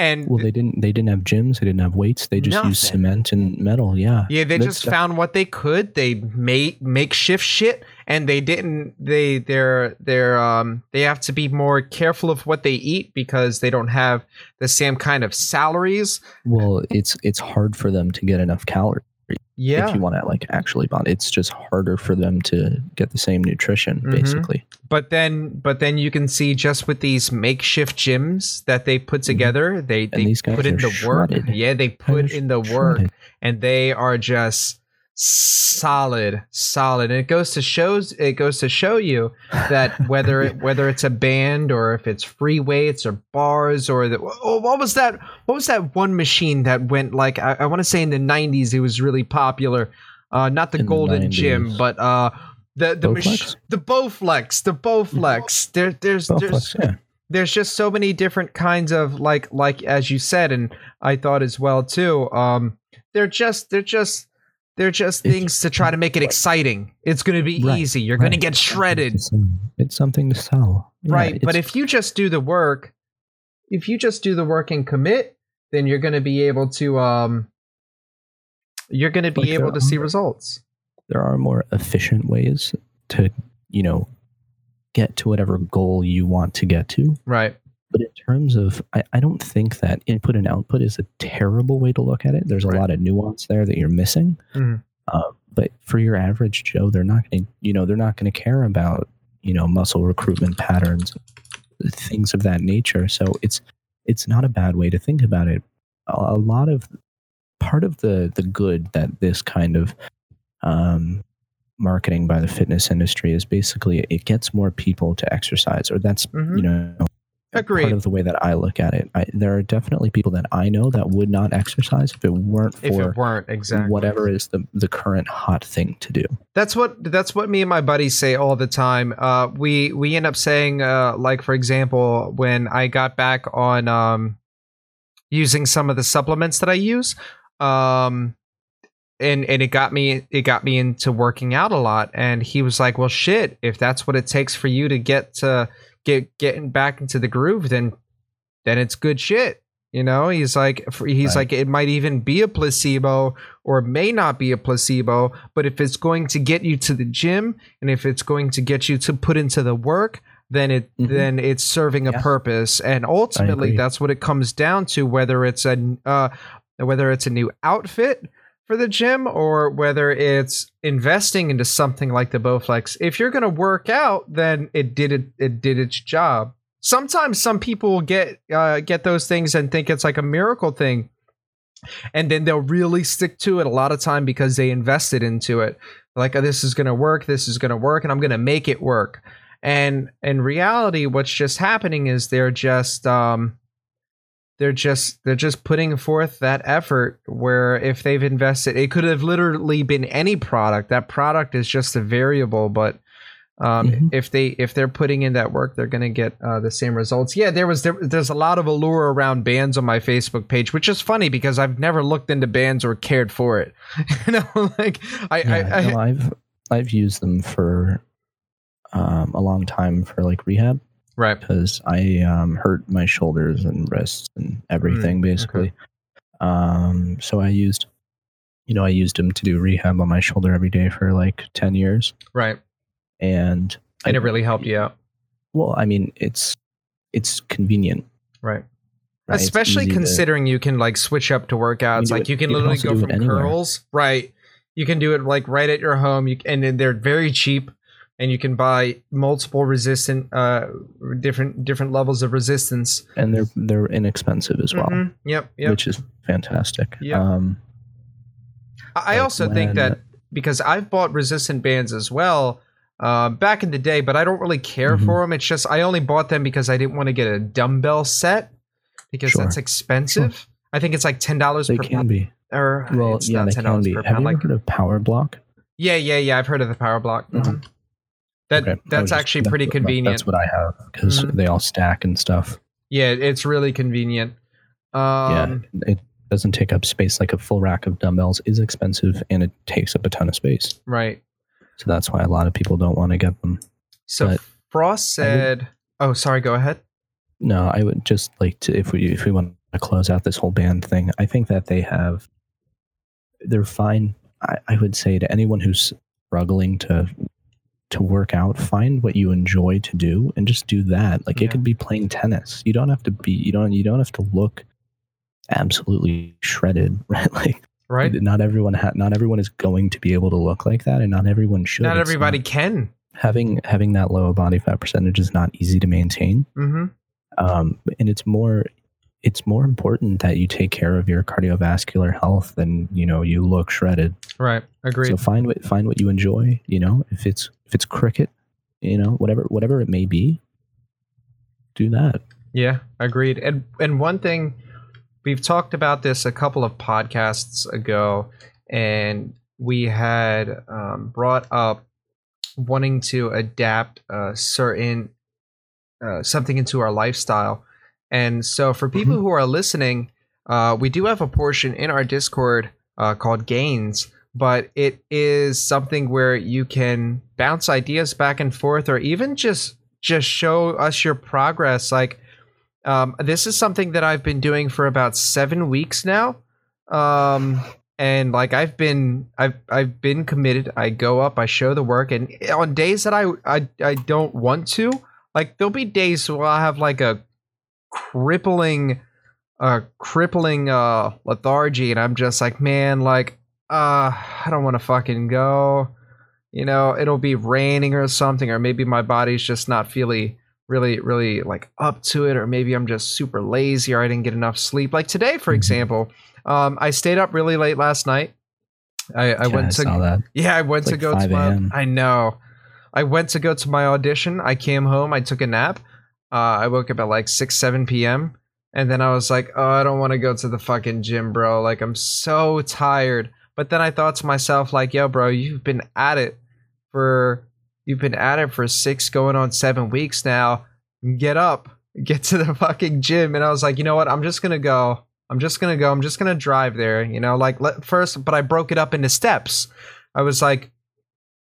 And well, they didn't. They didn't have gyms. They didn't have weights. They just nothing. used cement and metal. Yeah. Yeah. They That's just stuff. found what they could. They made makeshift shit, and they didn't. They they're they're um they have to be more careful of what they eat because they don't have the same kind of salaries. Well, it's it's hard for them to get enough calories. Yeah. If you want to like actually bond, it's just harder for them to get the same nutrition mm-hmm. basically. But then, but then you can see just with these makeshift gyms that they put together, they, they put in the shredded. work. Yeah, they put in the shredded. work, and they are just solid, solid. And it goes to shows. It goes to show you that whether it, whether it's a band or if it's free weights or bars or the, oh, what was that? What was that one machine that went like I, I want to say in the nineties? It was really popular. Uh, not the in Golden the Gym, but uh, the the Bowflex? Mach- the Bowflex, the Bowflex. There, there's Bowflex, there's yeah. there's just so many different kinds of like like as you said, and I thought as well too. Um, they're just they're just. They're just things it's, to try to make it exciting. It's going to be right, easy. You're right. going to get shredded. It's, it's something to sell. Yeah, right. But if you just do the work, if you just do the work and commit, then you're going to be able to, um, you're going to be like able to are, see results. There are more efficient ways to, you know, get to whatever goal you want to get to. Right. But in terms of, I, I don't think that input and output is a terrible way to look at it. There's a right. lot of nuance there that you're missing. Mm-hmm. Um, But for your average Joe, they're not going to, you know, they're not going to care about, you know, muscle recruitment patterns, things of that nature. So it's it's not a bad way to think about it. A lot of part of the the good that this kind of um, marketing by the fitness industry is basically it gets more people to exercise, or that's mm-hmm. you know Agreed. part of the way that I look at it. I, there are definitely people that I know that would not exercise if it weren't for if it weren't, exactly. whatever is the, the current hot thing to do. That's what that's what me and my buddies say all the time. Uh, we we end up saying uh, like, for example, when I got back on um, using some of the supplements that I use, um, and and it got me it got me into working out a lot. And he was like, "Well, shit, if that's what it takes for you to get to." Get, getting back into the groove, then then it's good shit, you know. He's like, he's right. like, it might even be a placebo, or it may not be a placebo, but if it's going to get you to the gym, and if it's going to get you to put into the work, then it mm-hmm. then it's serving yeah. a purpose. And ultimately, that's what it comes down to, whether it's a uh, whether it's a new outfit for the gym, or whether it's investing into something like the Bowflex. If you're going to work out, then it did it, it did its job. Sometimes some people get uh, get those things and think it's like a miracle thing, and then they'll really stick to it a lot of time because they invested into it. Like, oh, this is going to work, this is going to work, and I'm going to make it work. And in reality, what's just happening is they're just um, They're just they're just putting forth that effort, where if they've invested, it could have literally been any product. That product is just a variable, but um, mm-hmm. if they if they're putting in that work, they're going to get uh, the same results. Yeah, there was there, there's a lot of allure around bands on my Facebook page, which is funny because I've never looked into bands or cared for it. you know, like I, yeah, I, I no, I've I've used them for um, a long time for like rehab. Right, because I um, hurt my shoulders and wrists and everything mm, basically. Okay. Um, so I used, you know, I used them to do rehab on my shoulder every day for like ten years. Right, and and I, it really helped you out. Well, I mean, it's it's convenient. Right, right? Especially considering to, you can like switch up to workouts. You like it, you can you literally can go from curls. Right, you can do it like right at your home. You and, and they're very cheap. And you can buy multiple resistant, uh, different different levels of resistance, and they're they're inexpensive as well. Mm-hmm. Yep, yep, which is fantastic. Yep. Um, I like also when, think that because I've bought resistant bands as well uh, back in the day, but I don't really care mm-hmm. for them. It's just I only bought them because I didn't want to get a dumbbell set because sure. that's expensive. Sure. I think it's like ten dollars per pound. They can be. Or well, it's yeah, not ten dollars per Have pound. You like, heard of Power Block? Yeah, yeah, yeah. I've heard of the Power Block. Mm-hmm. Mm-hmm. That okay. That's just, actually pretty that's convenient. What, that's what I have because mm-hmm. they all stack and stuff. Yeah, it's really convenient. Um, yeah, it doesn't take up space. Like a full rack of dumbbells is expensive and it takes up a ton of space. Right. So that's why a lot of people don't want to get them. So but Frost said, would, "Oh, sorry, go ahead." No, I would just like to if we if we want to close out this whole band thing. I think that they have. They're fine. I, I would say to anyone who's struggling to. to work out, find what you enjoy to do and just do that. Like yeah. it could be playing tennis. You don't have to be, you don't, you don't have to look absolutely shredded, right? Like, right. Not everyone, ha- not everyone is going to be able to look like that. And not everyone should. Not it's everybody not, can. Having, having that low body fat percentage is not easy to maintain. Mm-hmm. Um, and it's more, it's more important that you take care of your cardiovascular health than, you know, you look shredded. Right. Agreed. So find what, find what you enjoy, you know, if it's, if it's cricket, you know, whatever, whatever it may be, do that. Yeah. Agreed. And, and one thing we've talked about this a couple of podcasts ago, and we had um, brought up wanting to adapt a certain, uh, something into our lifestyle. And so for people mm-hmm. who are listening, uh, we do have a portion in our Discord uh, called Gains, but it is something where you can bounce ideas back and forth, or even just just show us your progress. Like um, this is something that I've been doing for about seven weeks now. Um, and like I've been I've I've been committed. I go up, I show the work, and on days that I I, I don't want to, like there'll be days where I'll have like a crippling uh crippling uh lethargy, and I'm just like, man, like uh, I don't want to fucking go. You know, it'll be raining or something, or maybe my body's just not feeling really, really like up to it, or maybe I'm just super lazy or I didn't get enough sleep. Like today, for example, um, I stayed up really late last night. I, I yeah, went to I that. yeah, I went it's to like go to my, I know I went to go to my audition. I came home. I took a nap. Uh, I woke up at like six, seven p.m. And then I was like, oh, I don't want to go to the fucking gym, bro. Like, I'm so tired. But then I thought to myself, like, yo, bro, you've been at it for you've been at it for six going on seven weeks now. Get up, get to the fucking gym. And I was like, you know what? I'm just going to go. I'm just going to go. I'm just going to drive there, you know, like let, first. But I broke it up into steps. I was like,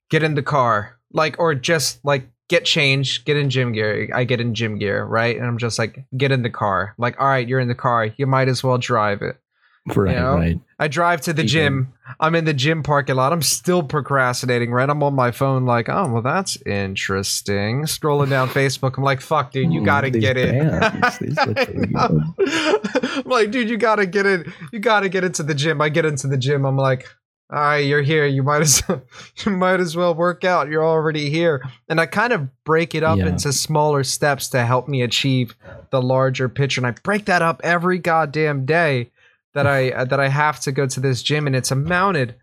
get in the car, like, or just like get changed, get in gym gear. I get in gym gear. Right. And I'm just like, get in the car. Like, all right, you're in the car. You might as well drive it. Right, you know? Right. I drive to the Even. gym. I'm in the gym parking lot. I'm still procrastinating, right? I'm on my phone like, oh, well, that's interesting. Scrolling down Facebook. I'm like, fuck, dude, you got to get bands. in. I'm like, dude, you got to get in. You got to get into the gym. I get into the gym. I'm like, all right, you're here. You might as well, you might as well work out. You're already here. And I kind of break it up yeah. into smaller steps to help me achieve the larger picture. And I break that up every goddamn day. That I that I have to go to this gym, and it's amounted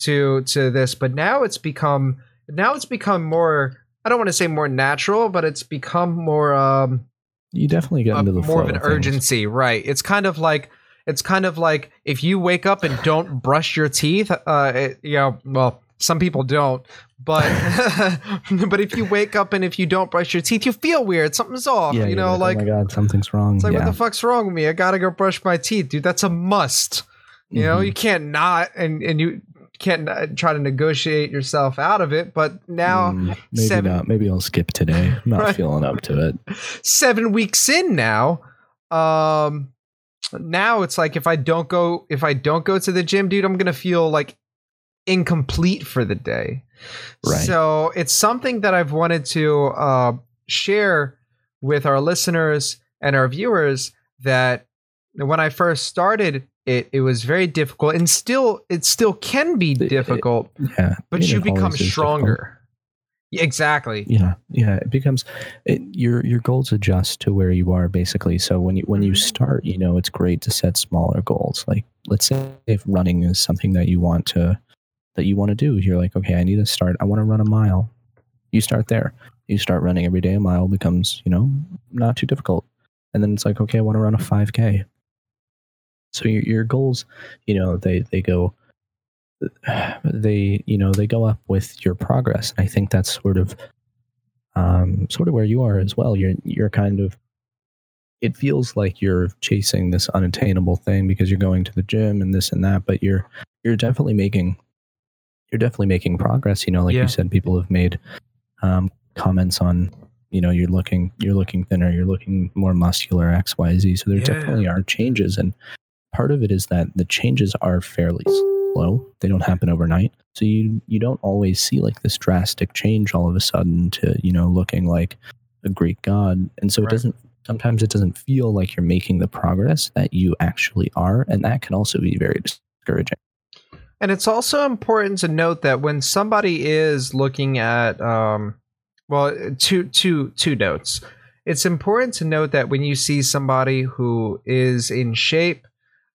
to to this. But now it's become now it's become more. I don't want to say more natural, but it's become more. Um, you definitely get into the more of an urgency, right? It's kind of like it's kind of like if you wake up and don't brush your teeth. Uh, it, you know, well, some people don't, but but if you wake up and if you don't brush your teeth, you feel weird. Something's off. Yeah, you know, like, like, oh my god, something's wrong. It's like, yeah. what the fuck's wrong with me? I gotta go brush my teeth, dude. That's a must. You mm-hmm. know, you can't not, and and you can't try to negotiate yourself out of it. But now, mm, maybe seven, not. Maybe I'll skip today. I'm not right? feeling up to it. Seven weeks in now. Um, now it's like if I don't go, if I don't go to the gym, dude, I'm gonna feel like incomplete for the day. Right. So it's something that I've wanted to uh, share with our listeners and our viewers, that when I first started it, it was very difficult, and still, it still can be difficult, it, it, yeah, but you become stronger. Yeah, exactly. Yeah. Yeah. It becomes it, your, your goals adjust to where you are basically. So when you, when you start, you know, it's great to set smaller goals. Like let's say if running is something that you want to, that you want to do. You're like, okay, I need to start. I want to run a mile. You start there. You start running every day. A mile becomes, you know, not too difficult. And then it's like, okay, I want to run a five K. So your your goals, you know, they, they go, they, you know, they go up with your progress. And I think that's sort of, um, sort of where you are as well. You're, you're kind of, it feels like you're chasing this unattainable thing because you're going to the gym and this and that, but you're, you're definitely making You're definitely making progress, you know. Like yeah. you said, people have made um, comments on, you know, you're looking, you're looking thinner, you're looking more muscular, X, Y, Z. So there yeah. definitely are changes, and part of it is that the changes are fairly slow; they don't happen overnight. So you you don't always see like this drastic change all of a sudden to, you know, looking like a Greek god, and so right. it doesn't. Sometimes it doesn't feel like you're making the progress that you actually are, and that can also be very discouraging. And it's also important to note that when somebody is looking at, um, well, two, two, two notes. It's important to note that when you see somebody who is in shape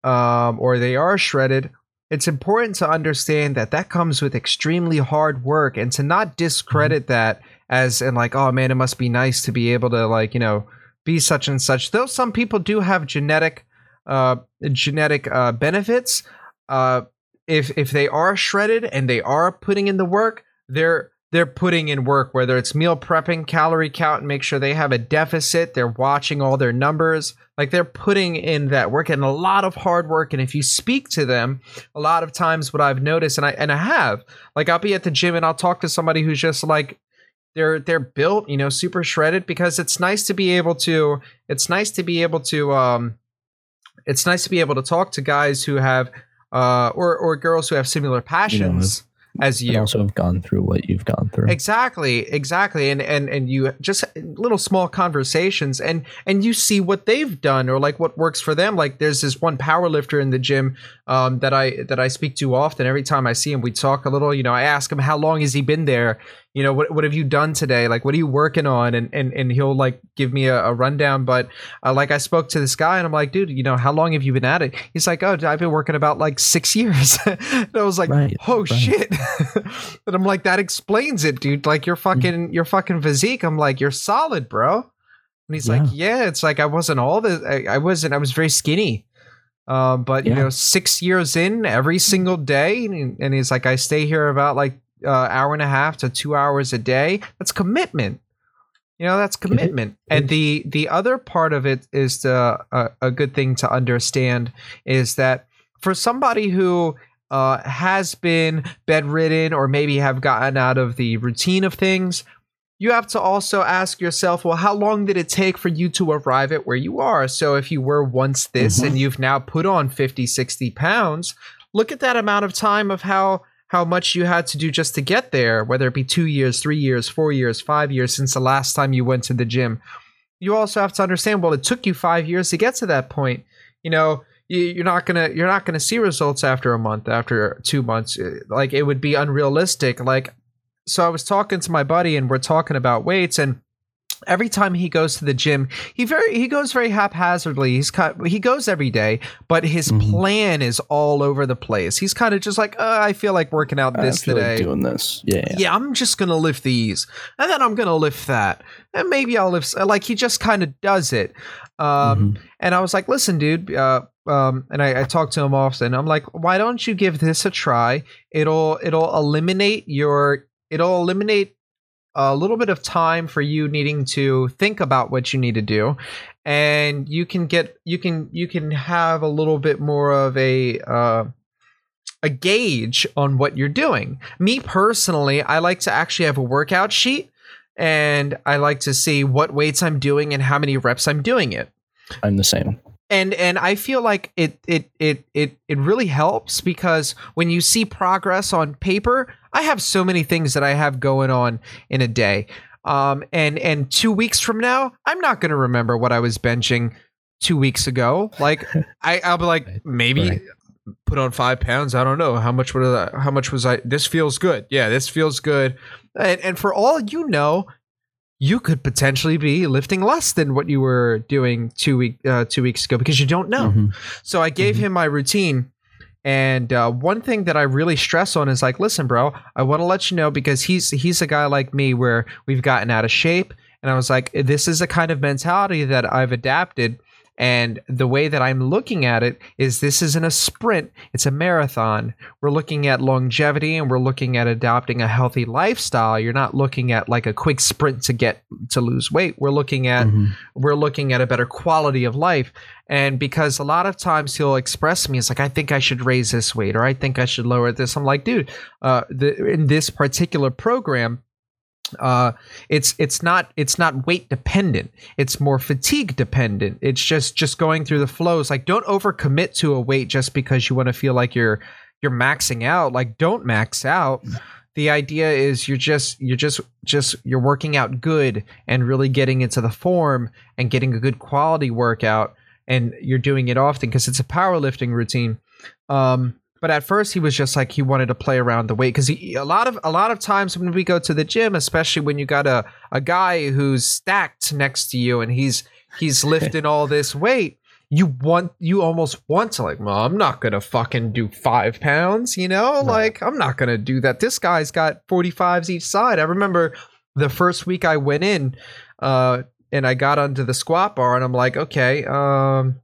um, or they are shredded, it's important to understand that that comes with extremely hard work, and to not discredit mm-hmm. that as in like, oh, man, it must be nice to be able to like, you know, be such and such. Though some people do have genetic uh, genetic uh, benefits. Uh, If if they are shredded and they are putting in the work, they're they're putting in work, whether it's meal prepping, calorie count, and make sure they have a deficit. They're watching all their numbers. Like they're putting in that work and a lot of hard work. And if you speak to them, a lot of times what I've noticed, and I and I have, like I'll be at the gym and I'll talk to somebody who's just like they're they're built, you know, super shredded, because it's nice to be able to it's nice to be able to um it's nice to be able to talk to guys who have Uh, or or girls who have similar passions, as you. And also have gone through what you've gone through. Exactly, exactly. And and and you just little small conversations and and you see what they've done or like what works for them. Like there's this one power lifter in the gym um, that I that I speak to often. Every time I see him, we talk a little, you know, I ask him, how long has he been there? You know, what what have you done today? Like, what are you working on? And and, and he'll like give me a, a rundown. But uh, like I spoke to this guy and I'm like, dude, you know, how long have you been at it? He's like, oh, I've been working about like six years. And I was like, right, oh, right. shit. And I'm like, that explains it, dude. Like your fucking your fucking physique. I'm like, you're solid, bro. And he's yeah. like, yeah, it's like I wasn't all the I, I wasn't I was very skinny. Um, but, yeah. you know, six years in every single day. And, and he's like, I stay here about like uh hour and a half to two hours a day. That's commitment. You know, that's commitment. And the the other part of it is the uh, a good thing to understand is that for somebody who uh has been bedridden or maybe have gotten out of the routine of things, you have to also ask yourself, well, how long did it take for you to arrive at where you are? So if you were once this mm-hmm. and you've now put on fifty, sixty pounds, look at that amount of time of how how much you had to do just to get there, whether it be two years, three years, four years, five years since the last time you went to the gym. You also have to understand, well, it took you five years to get to that point. You know, you're not gonna you're not gonna see results after a month, after two months. Like it would be unrealistic. Like, so I was talking to my buddy and we're talking about weights, and every time he goes to the gym, he very he goes very haphazardly. He's kind, he goes every day, but his mm-hmm. plan is all over the place. He's kind of just like, oh, I feel like working out this I feel today, like doing this, yeah, yeah, yeah. I'm just gonna lift these, and then I'm gonna lift that, and maybe I'll lift. Like he just kind of does it. Um, mm-hmm. And I was like, listen, dude. Uh, um, and I, I talk to him often. I'm like, why don't you give this a try? It'll it'll eliminate your it'll eliminate. a little bit of time for you needing to think about what you need to do, and you can get you can you can have a little bit more of a uh, a gauge on what you're doing. Me personally, I like to actually have a workout sheet, and I like to see what weights I'm doing and how many reps I'm doing it. I'm the same. And and I feel like it it it it it really helps, because when you see progress on paper, I have so many things that I have going on in a day. Um, and and two weeks from now, I'm not going to remember what I was benching two weeks ago. Like I, I'll be like, maybe right. put on five pounds. I don't know how much. Would I, how much was I? This feels good. Yeah, this feels good. And and for all you know, you could potentially be lifting less than what you were doing two week uh, two weeks ago, because you don't know. Mm-hmm. So I gave mm-hmm. him my routine. And uh, one thing that I really stress on is like, listen, bro, I want to let you know, because he's he's a guy like me where we've gotten out of shape. And I was like, this is a kind of mentality that I've adapted. And the way that I'm looking at it is, this isn't a sprint. It's a marathon. We're looking at longevity, and we're looking at adopting a healthy lifestyle. You're not looking at like a quick sprint to get to lose weight. We're looking at mm-hmm. we're looking at a better quality of life. And because a lot of times he'll express to me, it's like, I think I should raise this weight, or I think I should lower this. I'm like, dude, uh, the, in this particular program, uh it's it's not it's not weight dependent, it's more fatigue dependent. It's just just going through the flows. Like, don't overcommit to a weight just because you want to feel like you're you're maxing out. Like, don't max out. The idea is you're just you're just just you're working out good and really getting into the form and getting a good quality workout, and you're doing it often because it's a powerlifting routine. um But at first, he was just like, he wanted to play around the weight, because a lot of a lot of times when we go to the gym, especially when you got a, a guy who's stacked next to you and he's he's lifting all this weight, you want you almost want to like, well, I'm not gonna fucking do five pounds, you know, no. Like I'm not gonna do that. This guy's got forty-fives each side. I remember the first week I went in, uh, and I got onto the squat bar, and I'm like, okay, um.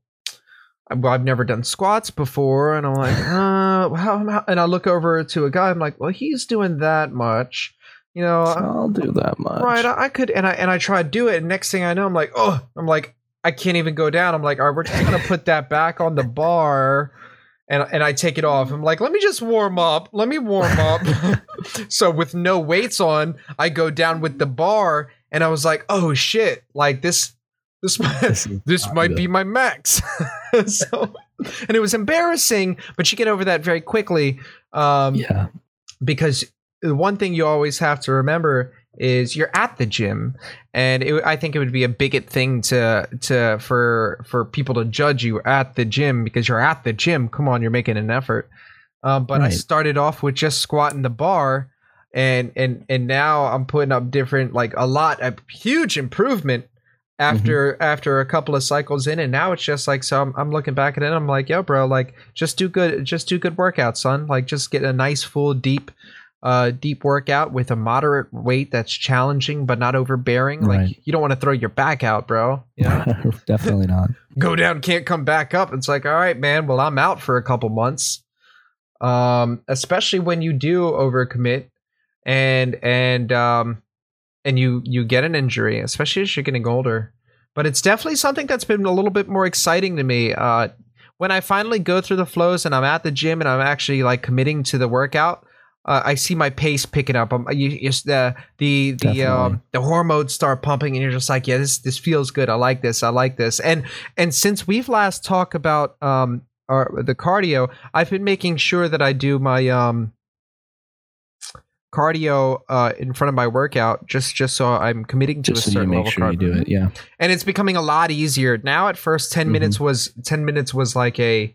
well, I've never done squats before, and I'm like, uh, how, how? And I look over to a guy. I'm like, well, he's doing that much, you know. So I'll do that much, right? I, I could, and I and I try to do it. And next thing I know, I'm like, oh, I'm like, I can't even go down. I'm like, all right, we're just gonna put that back on the bar, and and I take it off. I'm like, let me just warm up. Let me warm up. So with no weights on, I go down with the bar, and I was like, oh shit, like this. This might, this might be my max. So, and it was embarrassing, but you get over that very quickly. Um, yeah. because the one thing you always have to remember is you're at the gym, and it, I think it would be a bigot thing to to for for people to judge you at the gym because you're at the gym. Come on, you're making an effort. Um, but right. I started off with just squatting the bar, and and and now I'm putting up different, like a lot, a huge improvement after mm-hmm. after a couple of cycles in, and now it's just like, so I'm, I'm looking back at it and I'm like, yo bro, like just do good, just do good workout, son. Like just get a nice full deep. Uh, deep workout with a moderate weight that's challenging but not overbearing. Right. Like you don't want to throw your back out, bro. You know? Definitely not. Go down, can't come back up. It's like, all right, man. Well, I'm out for a couple months. Um, especially when you do overcommit and and um and you you get an injury, especially as you're getting older. But it's definitely something that's been a little bit more exciting to me. Uh, when I finally go through the flows and I'm at the gym and I'm actually like committing to the workout. Uh, I see my pace picking up. Um, you, you, the the the, um, the hormones start pumping, and you're just like, yeah, this this feels good. I like this. I like this. And and since we've last talked about um our, the cardio, I've been making sure that I do my um cardio uh in front of my workout, just just so I'm committing to just a so certain you make level. Sure you do it, yeah. And it's becoming a lot easier now. At first, ten mm-hmm. minutes was ten minutes was like a.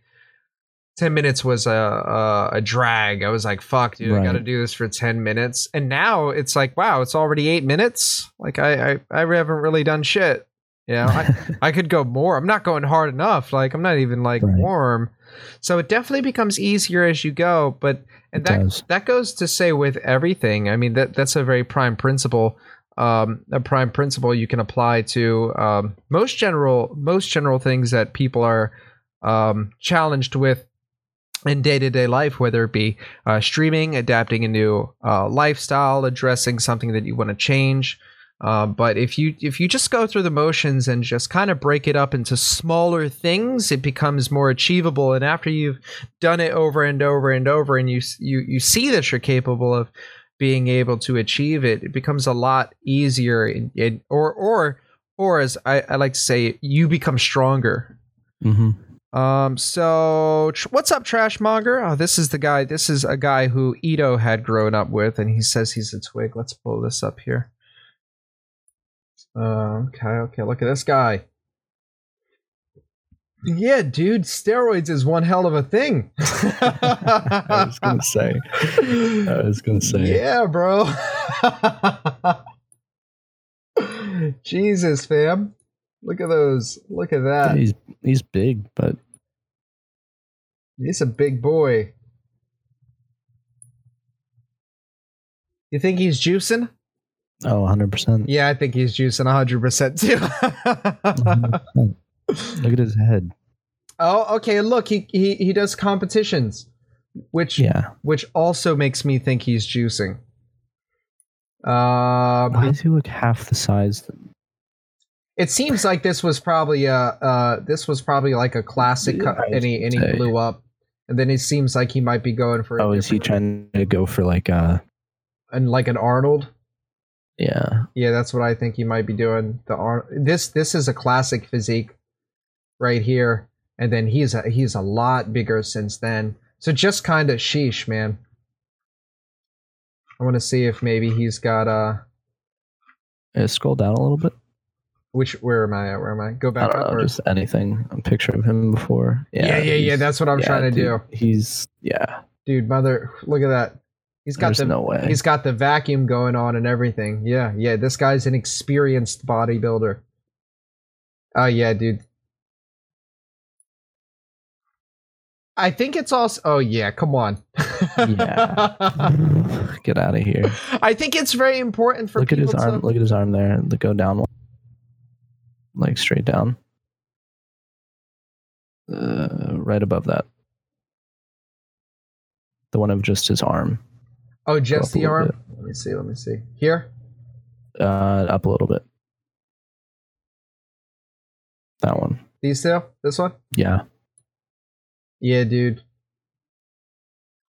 ten minutes was a, a a drag. I was like, fuck, dude, right. I got to do this for ten minutes. And now it's like, wow, it's already eight minutes. Like I, I, I haven't really done shit. You know, I, I could go more. I'm not going hard enough. Like I'm not even like right. warm. So it definitely becomes easier as you go. But and it that does. That goes to say with everything. I mean, that that's a very prime principle, um, a prime principle you can apply to um, most general, most general things that people are um, challenged with in day-to-day life, whether it be uh, streaming, adapting a new uh, lifestyle, addressing something that you want to change. Uh, but if you if you just go through the motions and just kind of break it up into smaller things, it becomes more achievable. And after you've done it over and over and over, and you you you see that you're capable of being able to achieve it, it becomes a lot easier. In, in, or or or as I, I like to say, you become stronger. Mm-hmm. Um, so tr- what's up, Trashmonger? Oh, this is the guy, this is a guy who Ito had grown up with, and he says he's a twig. Let's pull this up here. Uh, okay, okay, look at this guy. Yeah, dude, steroids is one hell of a thing. I was gonna say. I was gonna say. Yeah, bro. Jesus, fam. Look at those. Look at that. He's he's big, but he's a big boy. You think he's juicing? Oh, one hundred percent. Yeah, I think he's juicing one hundred percent too. one hundred percent. Look at his head. Oh, okay. Look, he he, he does competitions, which yeah. which also makes me think he's juicing. Um, Why does he look half the size that- It seems like this was probably a uh, this was probably like a classic cut, and he and he blew up, and then it seems like he might be going for. Oh, is he trying to go for like a, and like an Arnold? Yeah, yeah, that's what I think he might be doing. The Ar- this this is a classic physique, right here, and then he's a, he's a lot bigger since then. So just kind of sheesh, man. I want to see if maybe he's got a. Uh, scroll down a little bit. Which where am I at? Where am I? Go back I don't up. Know, or? Just anything. A picture of him before. Yeah, yeah, yeah. yeah that's what I'm yeah, trying to dude, do. He's yeah, dude, mother. Look at that. He's got There's the no way. He's got the vacuum going on and everything. Yeah, yeah. This guy's an experienced bodybuilder. Oh uh, yeah, dude. I think it's also. Oh yeah, come on. yeah. Get out of here. I think it's very important for. Look people at his to- arm. Look at his arm there. Go down. Like straight down, uh, right above that, the one of just his arm. Oh, just the arm. Bit. Let me see. Let me see here. Uh, up a little bit. That one. These two. This one. Yeah. Yeah, dude.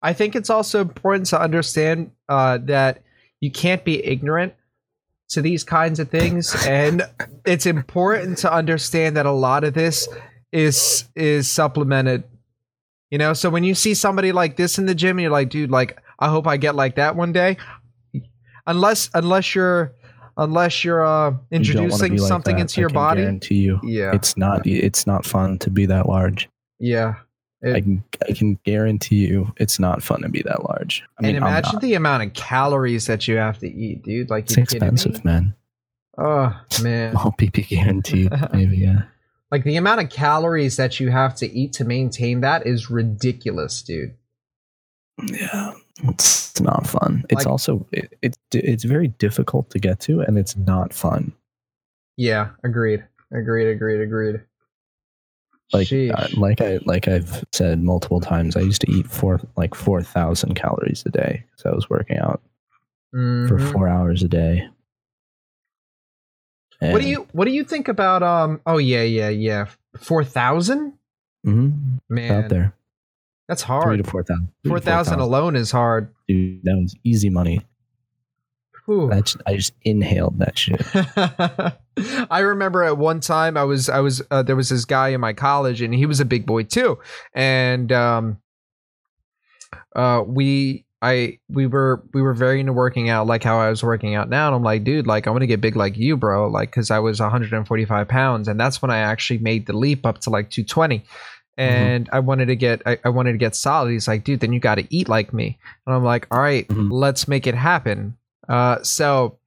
I think it's also important to understand uh, that you can't be ignorant to these kinds of things, and it's important to understand that a lot of this is is supplemented, you know. So when you see somebody like this in the gym, you're like, dude, like I hope I get like that one day. Unless, unless you're, unless you're uh, introducing you something like into I your body. I guarantee you. Yeah. It's not. It's not fun to be that large. Yeah. It, I can I can guarantee you it's not fun to be that large. I mean, and imagine the amount of calories that you have to eat, dude. Like, it's expensive, man. Oh man. I'll be guaranteed. Maybe, yeah. Like, the amount of calories that you have to eat to maintain that is ridiculous, dude. Yeah, it's not fun. It's like, also it, it's it's very difficult to get to, and it's not fun. Yeah, agreed, agreed, agreed, agreed. Like, uh, like I, like I've said multiple times, I used to eat four, like four thousand calories a day. So I was working out mm-hmm. for four hours a day. And what do you, what do you think about? Um, oh yeah, yeah, yeah, four thousand. Mm-hmm. Man, out there, that's hard. Three to four thousand. Four thousand alone is hard. Dude, that was easy money. I just, I just inhaled that shit. I remember at one time I was I was uh, there was this guy in my college, and he was a big boy too, and um, uh, we I we were we were very into working out, like how I was working out now, and I'm like, dude, like I want to get big like you, bro, like because I was one hundred forty-five pounds, and that's when I actually made the leap up to like two twenty. And mm-hmm. I wanted to get, I, I wanted to get solid. He's like, dude, then you got to eat like me, and I'm like, all right, mm-hmm. let's make it happen. Uh, so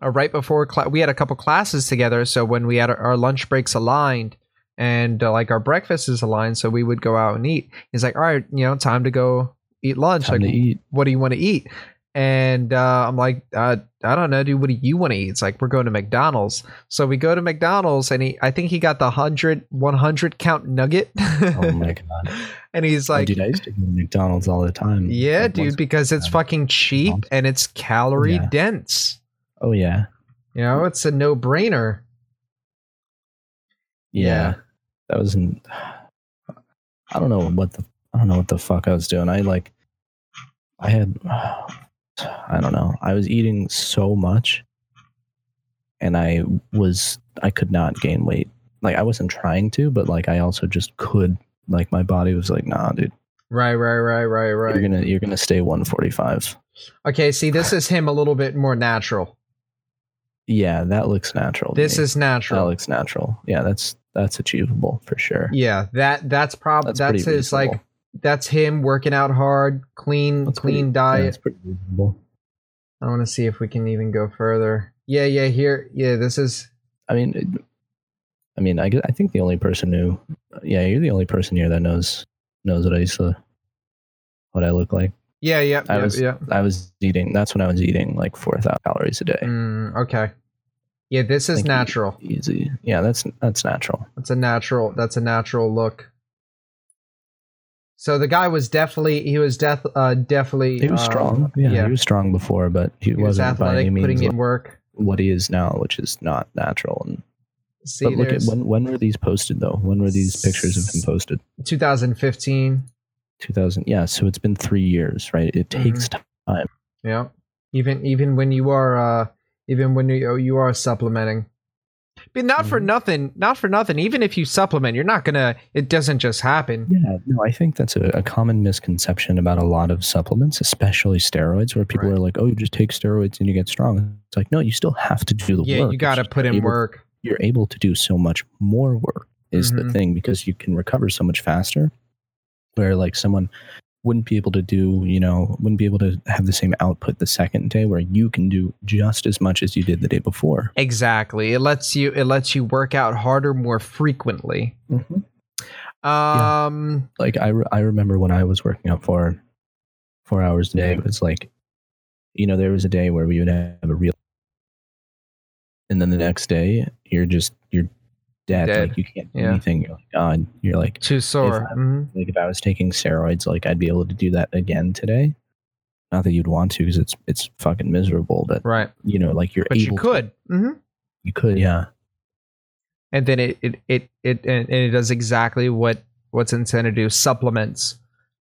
uh, right before cl- we had a couple classes together. So when we had our, our lunch breaks aligned and uh, like our breakfast is aligned, so we would go out and eat. He's like, all right, you know, time to go eat lunch. Time like, to eat. What do you want to eat? And uh, I'm like, uh, I don't know, dude. What do you want to eat? It's like, we're going to McDonald's. So we go to McDonald's, and he, I think he got the one hundred count nugget. Oh my god! And he's like, oh, dude, I used to go to McDonald's all the time. Yeah, like, dude, because it's fucking cheap and it's calorie yeah. dense. Oh yeah. You know, it's a no brainer. Yeah. yeah, that was. I don't know what the I don't know what the fuck I was doing. I like, I had. Uh, I don't know. I was eating so much, and I was I could not gain weight. Like, I wasn't trying to, but like I also just could. Like, my body was like, nah, dude. Right, right, right, right, right. You're gonna you're gonna stay one forty-five. Okay, see, this is him a little bit more natural. Yeah, that looks natural. This is natural. That looks natural. Yeah, that's that's achievable for sure. Yeah, that that's probably that's, that's his reasonable. Like. That's him working out hard, clean, that's clean pretty, diet. Yeah, that's pretty reasonable. I want to see if we can even go further. Yeah, yeah, here, yeah. This is. I mean, it, I mean, I, I think the only person who, yeah, you're the only person here that knows knows what I used to, what I look like. Yeah, yeah, I yeah, was, yeah. I was eating. That's when I was eating like four thousand calories a day. Mm, okay. Yeah, this is like natural. Easy. Yeah, that's that's natural. That's a natural. That's a natural look. So the guy was definitely, he was def, uh, definitely... He was um, strong. Yeah, yeah, he was strong before, but he, he wasn't athletic, by any means putting in work. What he is now, which is not natural. And, see, but look at, when when were these posted, though? When were these pictures of him posted? twenty fifteen. two thousand, yeah, so it's been three years, right? It takes mm-hmm. time. Yeah, even even when you are, uh, even when you, you are supplementing. But not for nothing, not for nothing. Even if you supplement, you're not going to, it doesn't just happen. Yeah, no, I think that's a, a common misconception about a lot of supplements, especially steroids, where people right. are like, oh, you just take steroids and you get strong. It's like, no, you still have to do the yeah, work. Yeah, you got to put in able, work. You're able to do so much more work is mm-hmm. the thing, because you can recover so much faster, where like someone wouldn't be able to do, you know, wouldn't be able to have the same output the second day, where you can do just as much as you did the day before. Exactly. It lets you, it lets you work out harder, more frequently. Mm-hmm. Um, yeah. Like I, re- I remember when I was working out for four hours a day, it was like, you know, there was a day where we would have a real, and then the next day you're just, you're Dead. dead like you can't do yeah. anything. You're like, God, you're like too sore. If I, mm-hmm. like if I was taking steroids, like I'd be able to do that again today. Not that you'd want to, because it's it's fucking miserable, but right, you know, like you're but able you could to, mm-hmm. you could yeah and then it it it, it and, and it does exactly what what's intended to do, supplements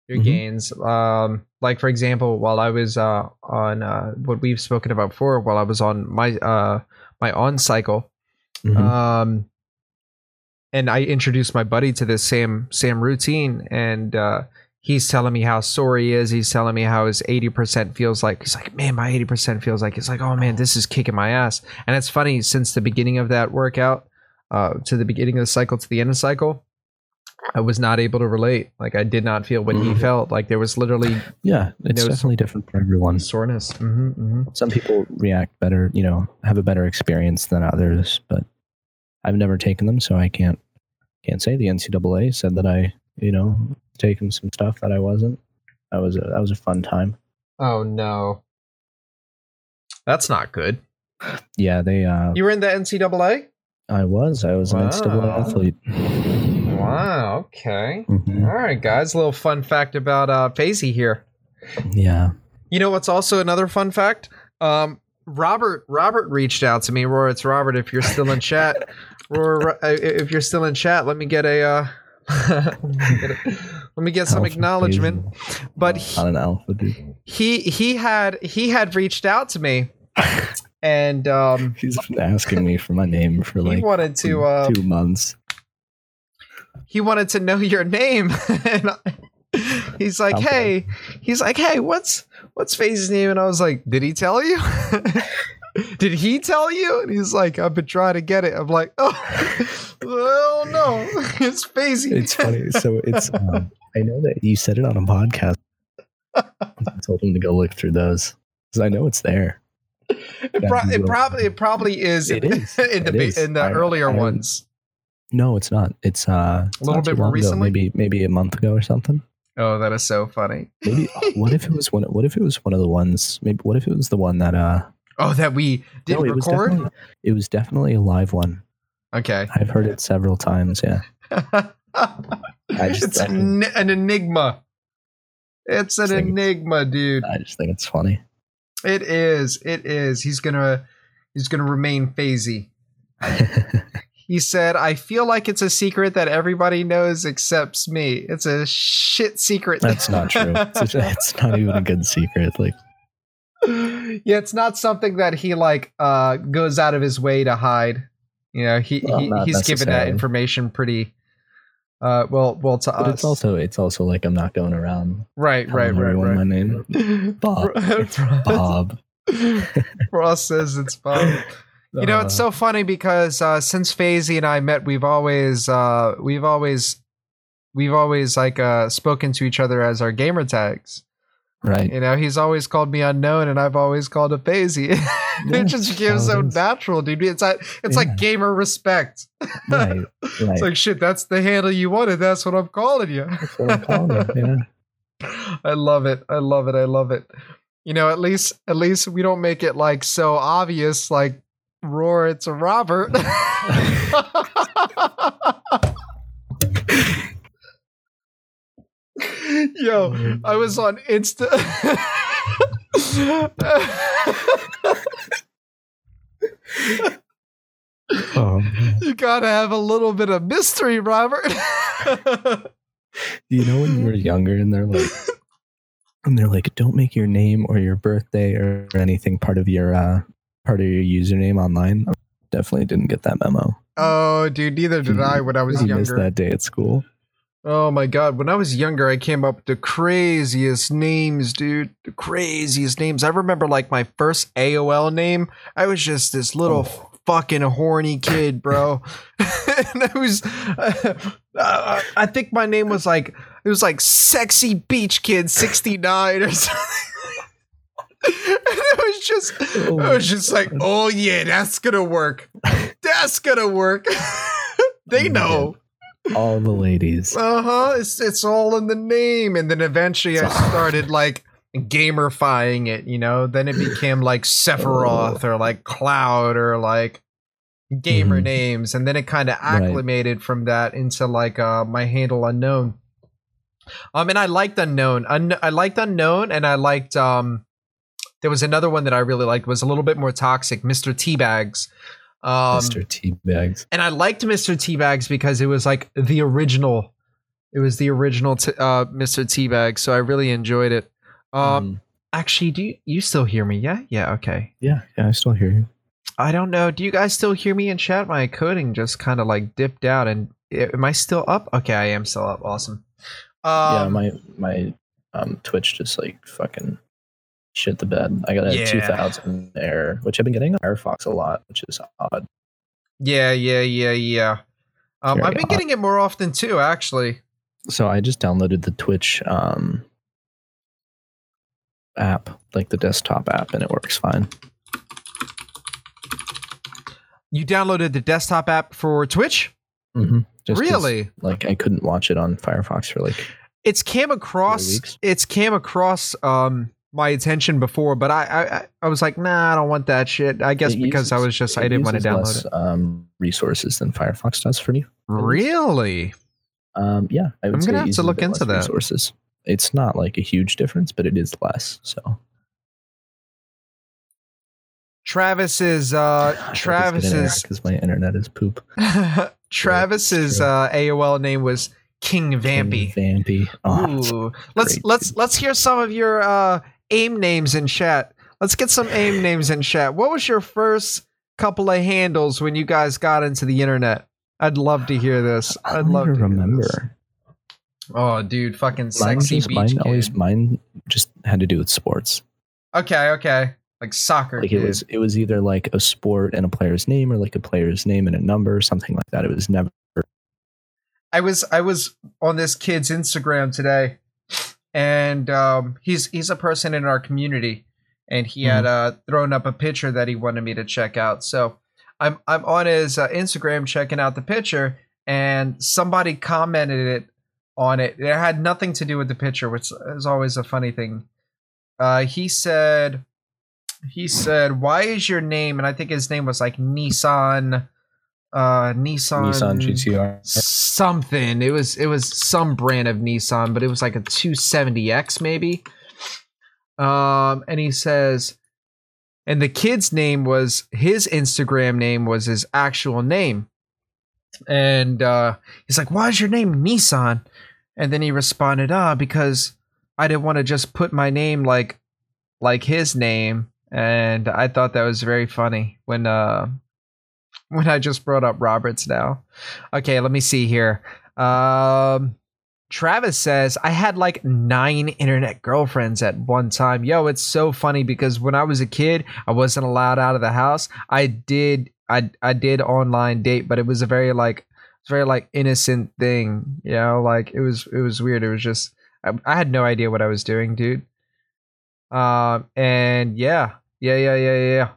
your mm-hmm. gains. Um like, for example, while I was uh on uh what we've spoken about before, while I was on my uh my on cycle, mm-hmm. um and I introduced my buddy to this same same routine, and uh, He's telling me how sore he is. He's telling me how his eighty percent feels like. He's like, man, my eighty percent feels like. It's like, oh, man, this is kicking my ass. And it's funny, since the beginning of that workout, uh, to the beginning of the cycle, to the end of the cycle, I was not able to relate. Like, I did not feel what mm-hmm. he felt. Like, there was literally... Yeah, it's no definitely different for everyone. Soreness. Mm-hmm, mm-hmm. Some people react better, you know, have a better experience than others. But I've never taken them, so I can't can't say. The N C double A said that I, you know... taking some stuff that I wasn't. That was a that was a fun time. Oh no, that's not good. Yeah, they. Uh, you were in the N C double A. I was. I was wow. an N C double A athlete. Wow. Okay. Mm-hmm. All right, guys. A little fun fact about uh, Phazee here. Yeah. You know what's also another fun fact? Um, Robert. Robert reached out to me. Roar, it's Robert. If you're still in chat, Roar, if you're still in chat, let me get a. Uh, let me get some alpha acknowledgement dude. But he, not an alpha dude. he he had he had reached out to me and um he's been asking me for my name for like he wanted to two, uh, two months. He wanted to know your name. And I, he's like alpha. hey he's like hey what's what's Phazee's name? And I was like, did he tell you? Did he tell you? And he's like, I've been trying to get it. I'm like, oh, well, no, it's Phazee. It's funny. So it's, um, I know that you said it on a podcast. I told him to go look through those because I know it's there. It, pro- it probably, it probably is. It in, is. in the, is. In the I, earlier I, ones. No, it's not. It's uh, it's a little bit more recently, ago. maybe, maybe a month ago or something. Oh, that is so funny. Maybe what if it was one? What if it was one of the ones? Maybe what if it was the one that uh. Oh, that we didn't no, record? Was it was definitely a live one. Okay. I've heard it several times, yeah. I just, it's I mean, an enigma. It's an enigma, dude. I just think it's funny. It is. It is. He's going to he's gonna remain Phazee. He said, I feel like it's a secret that everybody knows except me. It's a shit secret. That's not true. It's, a, it's not even a good secret. Like... Yeah, it's not something that he like uh, goes out of his way to hide. You know, he, well, he he's given that information pretty uh, well. Well, to but us, it's also it's also like I'm not going around. Right, right, right, right. My name, Bob. Bob. Ross says it's Bob. You know, it's so funny because uh, since Phazee and I met, we've always uh, we've always we've always like uh, spoken to each other as our gamer tags. Right. You know, he's always called me Unknown and I've always called it Phazee. It yeah, just feels so is. natural, dude. It's like, it's yeah. like gamer respect. Right, right. It's like, shit, that's the handle you wanted. That's what I'm calling you. That's what I'm calling it, yeah. I love it. I love it. I love it. You know, at least, at least we don't make it like so obvious, like Roar, it's a Robert. Yo, I was on Insta. Oh, you gotta have a little bit of mystery, Robert. You know, when you were younger, and they're like, and they're like, don't make your name or your birthday or anything part of your uh, part of your username online. I definitely didn't get that memo. Oh, dude, neither did I when I was I younger. Missed that day at school. Oh my God. When I was younger, I came up with the craziest names, dude. The craziest names. I remember like my first A O L name. I was just this little oh. fucking horny kid, bro. And I was, uh, uh, I think my name was like, it was like Sexy Beach Kid sixty-nine or something. And it was just, oh it was just like, oh yeah, that's gonna work. That's gonna work. They know. All the ladies. Uh-huh. It's it's all in the name. And then eventually I started like gamerfying it, you know? Then it became like Sephiroth oh. or like Cloud or like gamer mm-hmm. names. And then it kind of acclimated right. from that into like uh, my handle Unknown. Um, and I liked Unknown. Un- I liked Unknown and I liked... um. There was another one that I really liked. It was a little bit more toxic, Mister Teabags. Um, Mister Teabags. And I liked Mister Teabags because it was like the original. It was the original t- uh, Mister Teabags, so I really enjoyed it. Um, mm. Actually, do you, you still hear me? Yeah? Yeah, okay. Yeah, yeah, I still hear you. I don't know. Do you guys still hear me in chat? My coding just kind of like dipped out. And am I still up? Okay, I am still up. Awesome. Um, yeah, my my um, Twitch just like fucking shit the bed. I got a yeah. two thousand error, which I've been getting on Firefox a lot, which is odd. Yeah, yeah, yeah, yeah. Um, I've been odd. getting it more often too, actually. So I just downloaded the Twitch um, app, like the desktop app, and it works fine. You downloaded the desktop app for Twitch? Mm-hmm. Just really? Like I couldn't watch it on Firefox for like. It's came across. It's came across um, my attention before, but I, I I was like, nah, I don't want that shit. I guess it because uses, I was just I didn't want to download less, it. Um, resources than Firefox does for me. Really? Um, yeah, I would I'm gonna have to look into that. Resources. It's not like a huge difference, but it is less. So Travis is uh, Travis is because my internet is poop. Travis's uh, A O L name was King Vampy. King Vampy. Oh, Ooh. Let's great, let's dude. let's hear some of your uh, AIM names in chat. Let's get some AIM names in chat. What was your first couple of handles when you guys got into the internet? I'd love to hear this. I'd I don't love to remember. Oh, dude, fucking sexy beach mine, kid. Always, mine just had to do with sports. Okay, okay, like soccer. Like kid. It was, it was either like a sport and a player's name, or like a player's name and a number, something like that. It was never. I was, I was on this kid's Instagram today, and um, he's he's a person in our community, and he mm-hmm. had uh, thrown up a picture that he wanted me to check out. So. I'm I'm on his uh, Instagram checking out the picture, and somebody commented it on it. It had nothing to do with the picture, which is always a funny thing. Uh, he said, he said, "Why is your name?" And I think his name was like Nissan, uh, Nissan, Nissan G T R, something. It was it was some brand of Nissan, but it was like a two seventy X maybe. Um, and he says. And the kid's name was, his Instagram name was his actual name. And uh, he's like, why is your name Nissan? And then he responded, ah, because I didn't want to just put my name like like his name. And I thought that was very funny when uh, when I just brought up Roberts now. Okay, let me see here. Um, Travis says, I had like nine internet girlfriends at one time. Yo, it's so funny because when I was a kid, I wasn't allowed out of the house. I did I I did online date, but it was a very like very like innocent thing. You know, like it was it was weird. It was just I, I had no idea what I was doing, dude. Um uh, and yeah, yeah, yeah, yeah, yeah.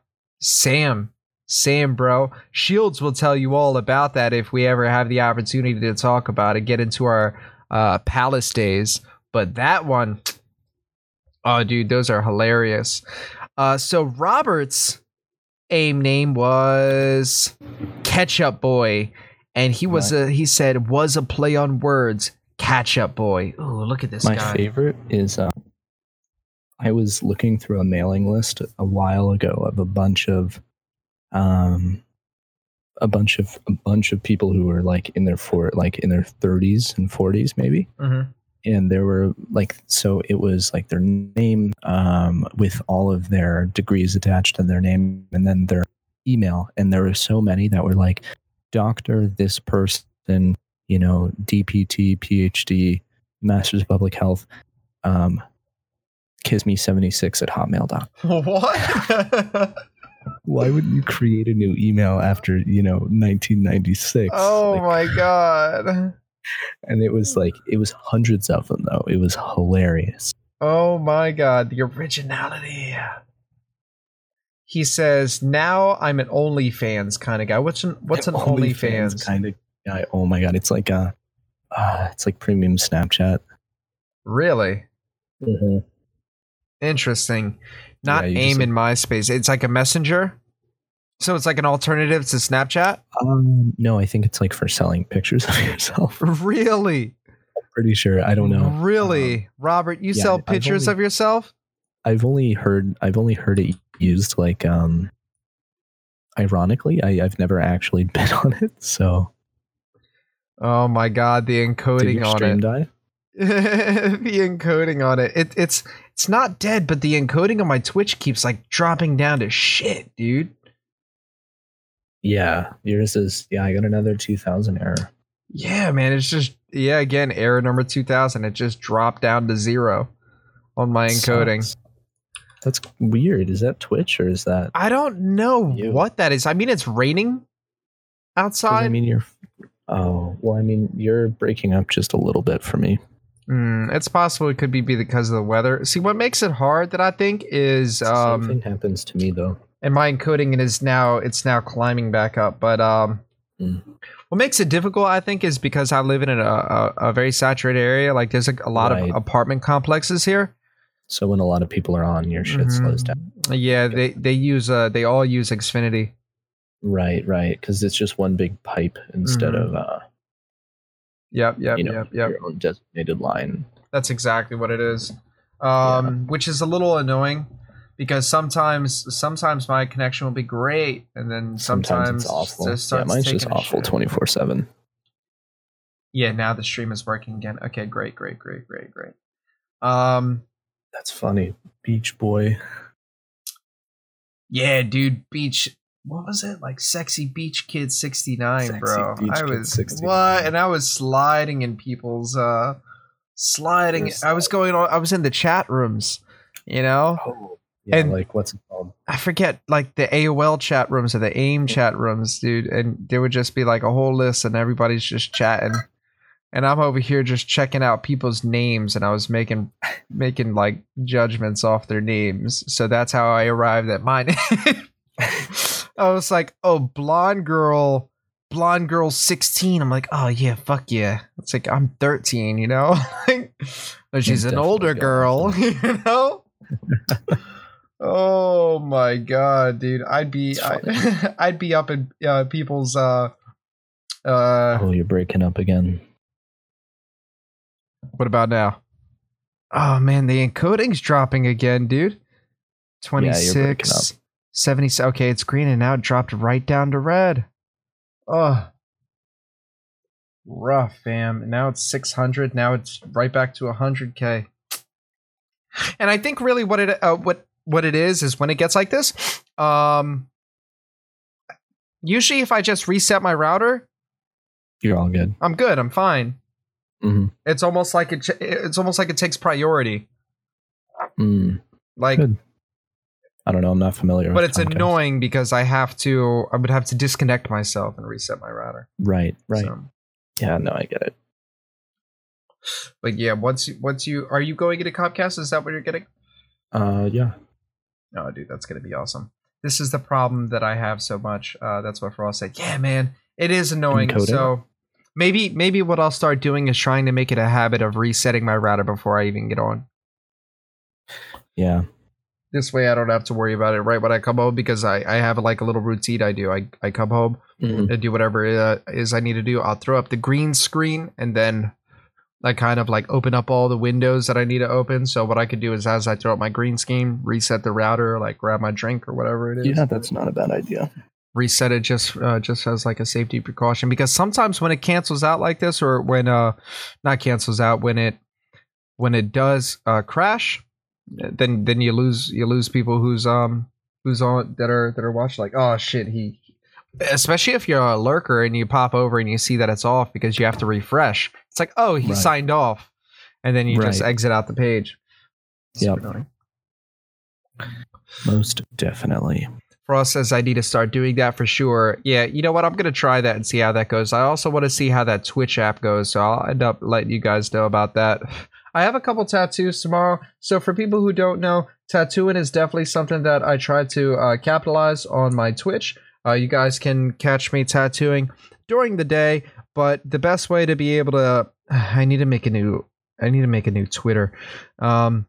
Sam. Sam, bro. Shields will tell you all about that if we ever have the opportunity to talk about it, get into our uh Palace days, but that one, oh dude, those are hilarious. Uh so Robert's AIM name was Ketchup Boy, and he was a he said was a play on words, Catch Up Boy. Oh, look at this my guy. My favorite is uh, I was looking through a mailing list a while ago of a bunch of um a bunch of a bunch of people who were like in their for like in their thirties and forties maybe, mm-hmm. and there were like so it was like their name um, with all of their degrees attached and their name and then their email, and there were so many that were like doctor this person, you know, D P T, P H D, Masters of Public Health, um, kiss me seventy-six at hotmail dot com. What? Why would you create a new email after, you know, nineteen ninety-six? Oh, like, my God. And it was like, it was hundreds of them, though. It was hilarious. Oh, my God. The originality. He says, now I'm an OnlyFans kind of guy. What's an, what's an OnlyFans Only kind of guy? Oh, my God. It's like a, uh, it's like premium Snapchat. Really? Mm-hmm. Interesting. Not yeah, AIM in MySpace. It's like a messenger. So it's like an alternative to Snapchat? Um, no, I think it's like for selling pictures of yourself. Really? I'm pretty sure. I don't know. Really? Uh, Robert, you yeah, sell pictures only, of yourself? I've only heard I've only heard it used like um ironically. I, I've never actually been on it, so oh my God, the encoding Did your on stream it. Die? The encoding on it. It it's It's not dead, but the encoding on my Twitch keeps like dropping down to shit, dude. Yeah, yours is. Yeah, I got another two thousand error. Yeah, man, it's just, yeah, again, error number two thousand. It just dropped down to zero on my encoding. Sucks. That's weird. Is that Twitch or is that? I don't know you? what that is. I mean, it's raining outside. I mean, you're. Oh, well, I mean, you're breaking up just a little bit for me. Mm, it's possible it could be because of the weather. See, what makes it hard that I think is um, something happens to me though, and my encoding it is now it's now climbing back up. But um, mm. what makes it difficult, I think, is because I live in a, a, a very saturated area. Like there's a, a lot right. of apartment complexes here. So when a lot of people are on, your shit mm-hmm. slows down. Yeah, they they use uh, they all use Xfinity. Right, right, because it's just one big pipe instead mm-hmm. of. Uh, Yep, yep, you know, yep, yep. Your own designated line. That's exactly what it is, um, yeah. which is a little annoying because sometimes, sometimes my connection will be great, and then sometimes, sometimes it's awful. It yeah, mine's just awful twenty-four seven. Yeah, now the stream is working again. Okay, great, great, great, great, great. Um, that's funny, Beach Boy. Yeah, dude, Beach. What was it? Like Sexy Beach Kid sixty-nine, Sexy bro. Beach I was sixty-nine. What? And I was sliding in people's uh sliding. I was going on I was in the chat rooms, you know? Oh, yeah, and like what's it called? I forget, like the A O L chat rooms or the AIM chat rooms, dude, and there would just be like a whole list and everybody's just chatting. And I'm over here just checking out people's names, and I was making making like judgments off their names. So that's how I arrived at mine. I was like, oh, blonde girl, blonde girl sixteen. I'm like, oh, yeah, fuck yeah. It's like, I'm thirteen, you know? Like, but she's an older girl, you know? Oh, my God, dude. I'd be I, I'd be up in uh, people's... Uh, uh, oh, you're breaking up again. What about now? Oh, man, the encoding's dropping again, dude. twenty-six. Yeah, you're breaking up. seventy, okay, it's green and now it dropped right down to red. Oh, rough, fam. Now it's six hundred. Now it's right back to one hundred K. And I think really what it uh, what what it is is when it gets like this, um, usually if I just reset my router, you're all good. I'm good. I'm fine. Mm-hmm. It's almost like it. It's almost like it takes priority. Mm. Like. Good. I don't know. I'm not familiar. But with it's context. Annoying because I have to. I would have to disconnect myself and reset my router. Right. Right. So. Yeah. No, I get it. But yeah, once you, once you are you going into Comcast? Is that what you're getting? Uh, yeah. Oh, dude, that's gonna be awesome. This is the problem that I have so much. Uh, that's what Frost said. Yeah, man, it is annoying. Encoding. So maybe maybe what I'll start doing is trying to make it a habit of resetting my router before I even get on. Yeah. This way I don't have to worry about it right when I come home because I, I have like a little routine I do. I, I come home mm-hmm. and do whatever it uh, is I need to do. I'll throw up the green screen and then I kind of like open up all the windows that I need to open. So what I could do is as I throw up my green screen, reset the router, like grab my drink or whatever it is. Yeah, that's not a bad idea. Reset it just uh, just as like a safety precaution because sometimes when it cancels out like this or when uh not cancels out, when it when it does uh, crash, Then, then you lose you lose people who's um who's on that are that are watching like oh shit he, especially if you're a lurker and you pop over and you see that it's off because you have to refresh. It's like oh he right. signed off, and then you right. just exit out the page. Yeah, most definitely. Frost says I need to start doing that for sure. Yeah, you know what? I'm gonna try that and see how that goes. I also want to see how that Twitch app goes, so I'll end up letting you guys know about that. I have a couple tattoos tomorrow, so for people who don't know, tattooing is definitely something that I try to uh, capitalize on my Twitch. Uh, you guys can catch me tattooing during the day, but the best way to be able to, I need to make a new, I need to make a new Twitter. Um,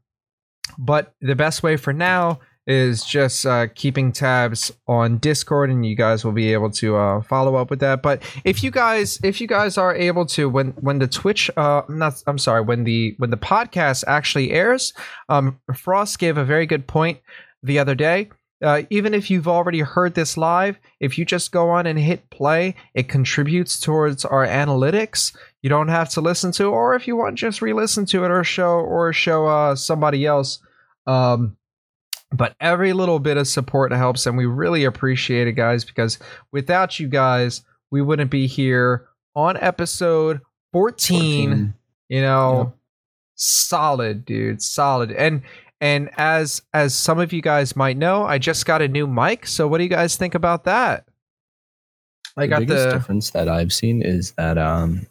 but the best way for now is just uh, keeping tabs on Discord, and you guys will be able to uh, follow up with that. But if you guys, if you guys are able to, when when the Twitch, uh, not, I'm sorry, when the when the podcast actually airs, um, Frost gave a very good point the other day. Uh, even if you've already heard this live, if you just go on and hit play, it contributes towards our analytics. You don't have to listen to, or if you want, just re-listen to it, or show, or show uh, somebody else. Um, But every little bit of support helps, and we really appreciate it, guys, because without you guys, we wouldn't be here on episode fourteen. fourteen. You know, yeah. solid, dude, solid. And and as as some of you guys might know, I just got a new mic. So what do you guys think about that? I the got biggest the difference that I've seen is that um,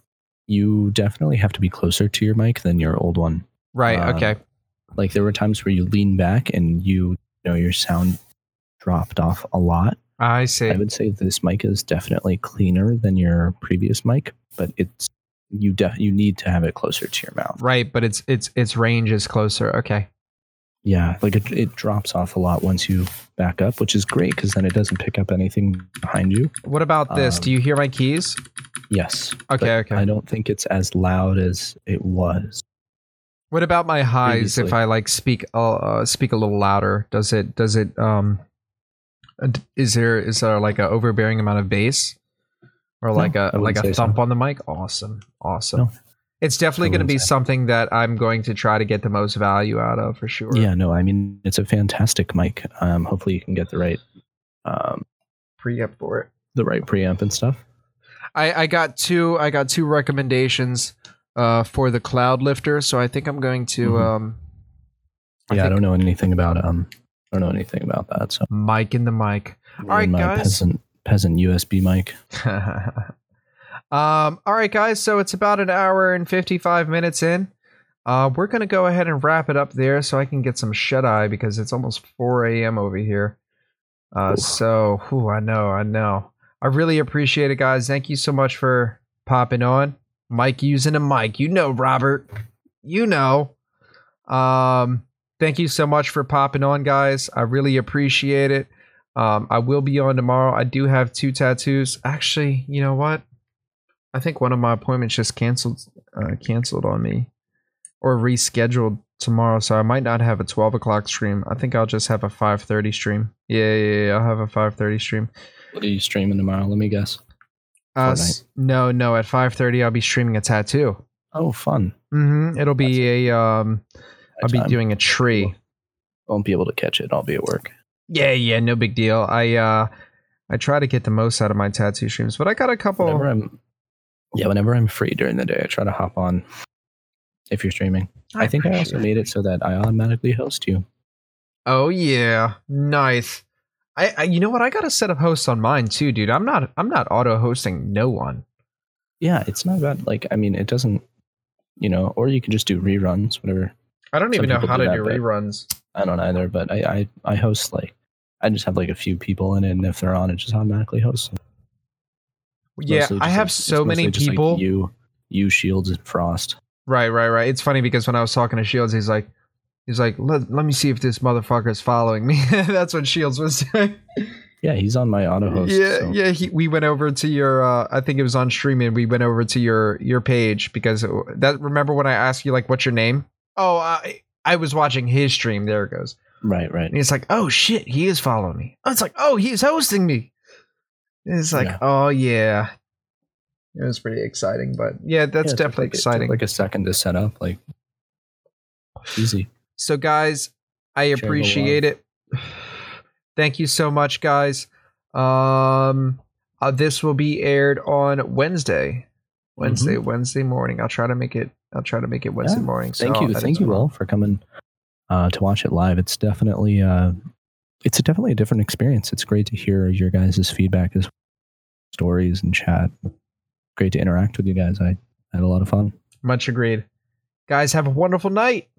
you definitely have to be closer to your mic than your old one. Right. Uh, okay. Like there were times where you lean back and you, you know your sound dropped off a lot. I see. I would say this mic is definitely cleaner than your previous mic, but it's you. Def- you need to have it closer to your mouth. Right, but its its its range is closer. Okay. Yeah, like it it drops off a lot once you back up, which is great because then it doesn't pick up anything behind you. What about this? Um, Do you hear my keys? Yes. Okay. Okay. I don't think it's as loud as it was. What about my highs? Previously. If I like speak uh, speak a little louder, does it does it um is there is there like an overbearing amount of bass or like no, a like a thump so. on the mic? Awesome, awesome. No. It's definitely going to be something that I'm going to try to get the most value out of for sure. Yeah, no, I mean, it's a fantastic mic. Um, hopefully you can get the right um, preamp for it. The right preamp and stuff. I, I got two I got two recommendations uh, for the Cloud Lifter, so I think I'm going to mm-hmm. um, I Yeah, I don't know anything about um I don't know anything about that. So mic in the mic. All right, my guys. Peasant peasant U S B mic. Um, all right, guys, so it's about an hour and fifty-five minutes in. Uh, we're going to go ahead and wrap it up there so I can get some shut-eye because it's almost four a.m. over here. Uh, so, whew, I know, I know. I really appreciate it, guys. Thank you so much for popping on. Mike using a mic. You know, Robert. You know. Um, thank you so much for popping on, guys. I really appreciate it. Um, I will be on tomorrow. I do have two tattoos. Actually, you know what? I think one of my appointments just canceled uh, canceled on me or rescheduled tomorrow. So I might not have a twelve o'clock stream. I think I'll just have a five thirty stream. Yeah, yeah, yeah. I'll have a five thirty stream. What are you streaming tomorrow? Let me guess. Uh, no, no. At five thirty, I'll be streaming a tattoo. Oh, fun. Mm-hmm. It'll be That's a, um, I'll be time. doing a tree. Won't be able to catch it. I'll be at work. Yeah, yeah. No big deal. I, uh, I try to get the most out of my tattoo streams, but I got a couple. Yeah, whenever I'm free during the day, I try to hop on if you're streaming. I, I think I also made it so that I automatically host you. Oh, yeah. Nice. I, I you know what? I got to set up hosts on mine, too, dude. I'm not I'm not auto hosting no one. Yeah, it's not bad. Like, I mean, it doesn't, you know, or you can just do reruns, whatever. I don't even know how to do reruns. I don't either, but I, I, I host like I just have like a few people in it. And if they're on, it just automatically hosts them. Yeah, I have like, so many people. Like you, you, Shields, and Frost. Right, right, right. It's funny because when I was talking to Shields, he's like, he's like, let, let me see if this motherfucker is following me. That's what Shields was doing. Yeah, he's on my auto host. Yeah, so. yeah. He, we went over to your. Uh, I think it was on stream, and we went over to your your page because that. Remember when I asked you like, what's your name? Oh, I I was watching his stream. There it goes. Right, right. And it's like, oh shit, he is following me. I was like, oh, he's hosting me. It's like, yeah. oh, yeah. It was pretty exciting, but yeah, that's yeah, definitely like exciting. It took like a second to set up, like easy. So, guys, I Share appreciate it. Thank you so much, guys. Um, uh, this will be aired on Wednesday, Wednesday, mm-hmm. Wednesday morning. I'll try to make it. I'll try to make it Wednesday yeah. morning. So thank you, thank you all for coming uh, to watch it live. It's definitely. Uh, It's a definitely a different experience. It's great to hear your guys' feedback, as stories and chat. Great to interact with you guys. I had a lot of fun. Much agreed. Guys, have a wonderful night.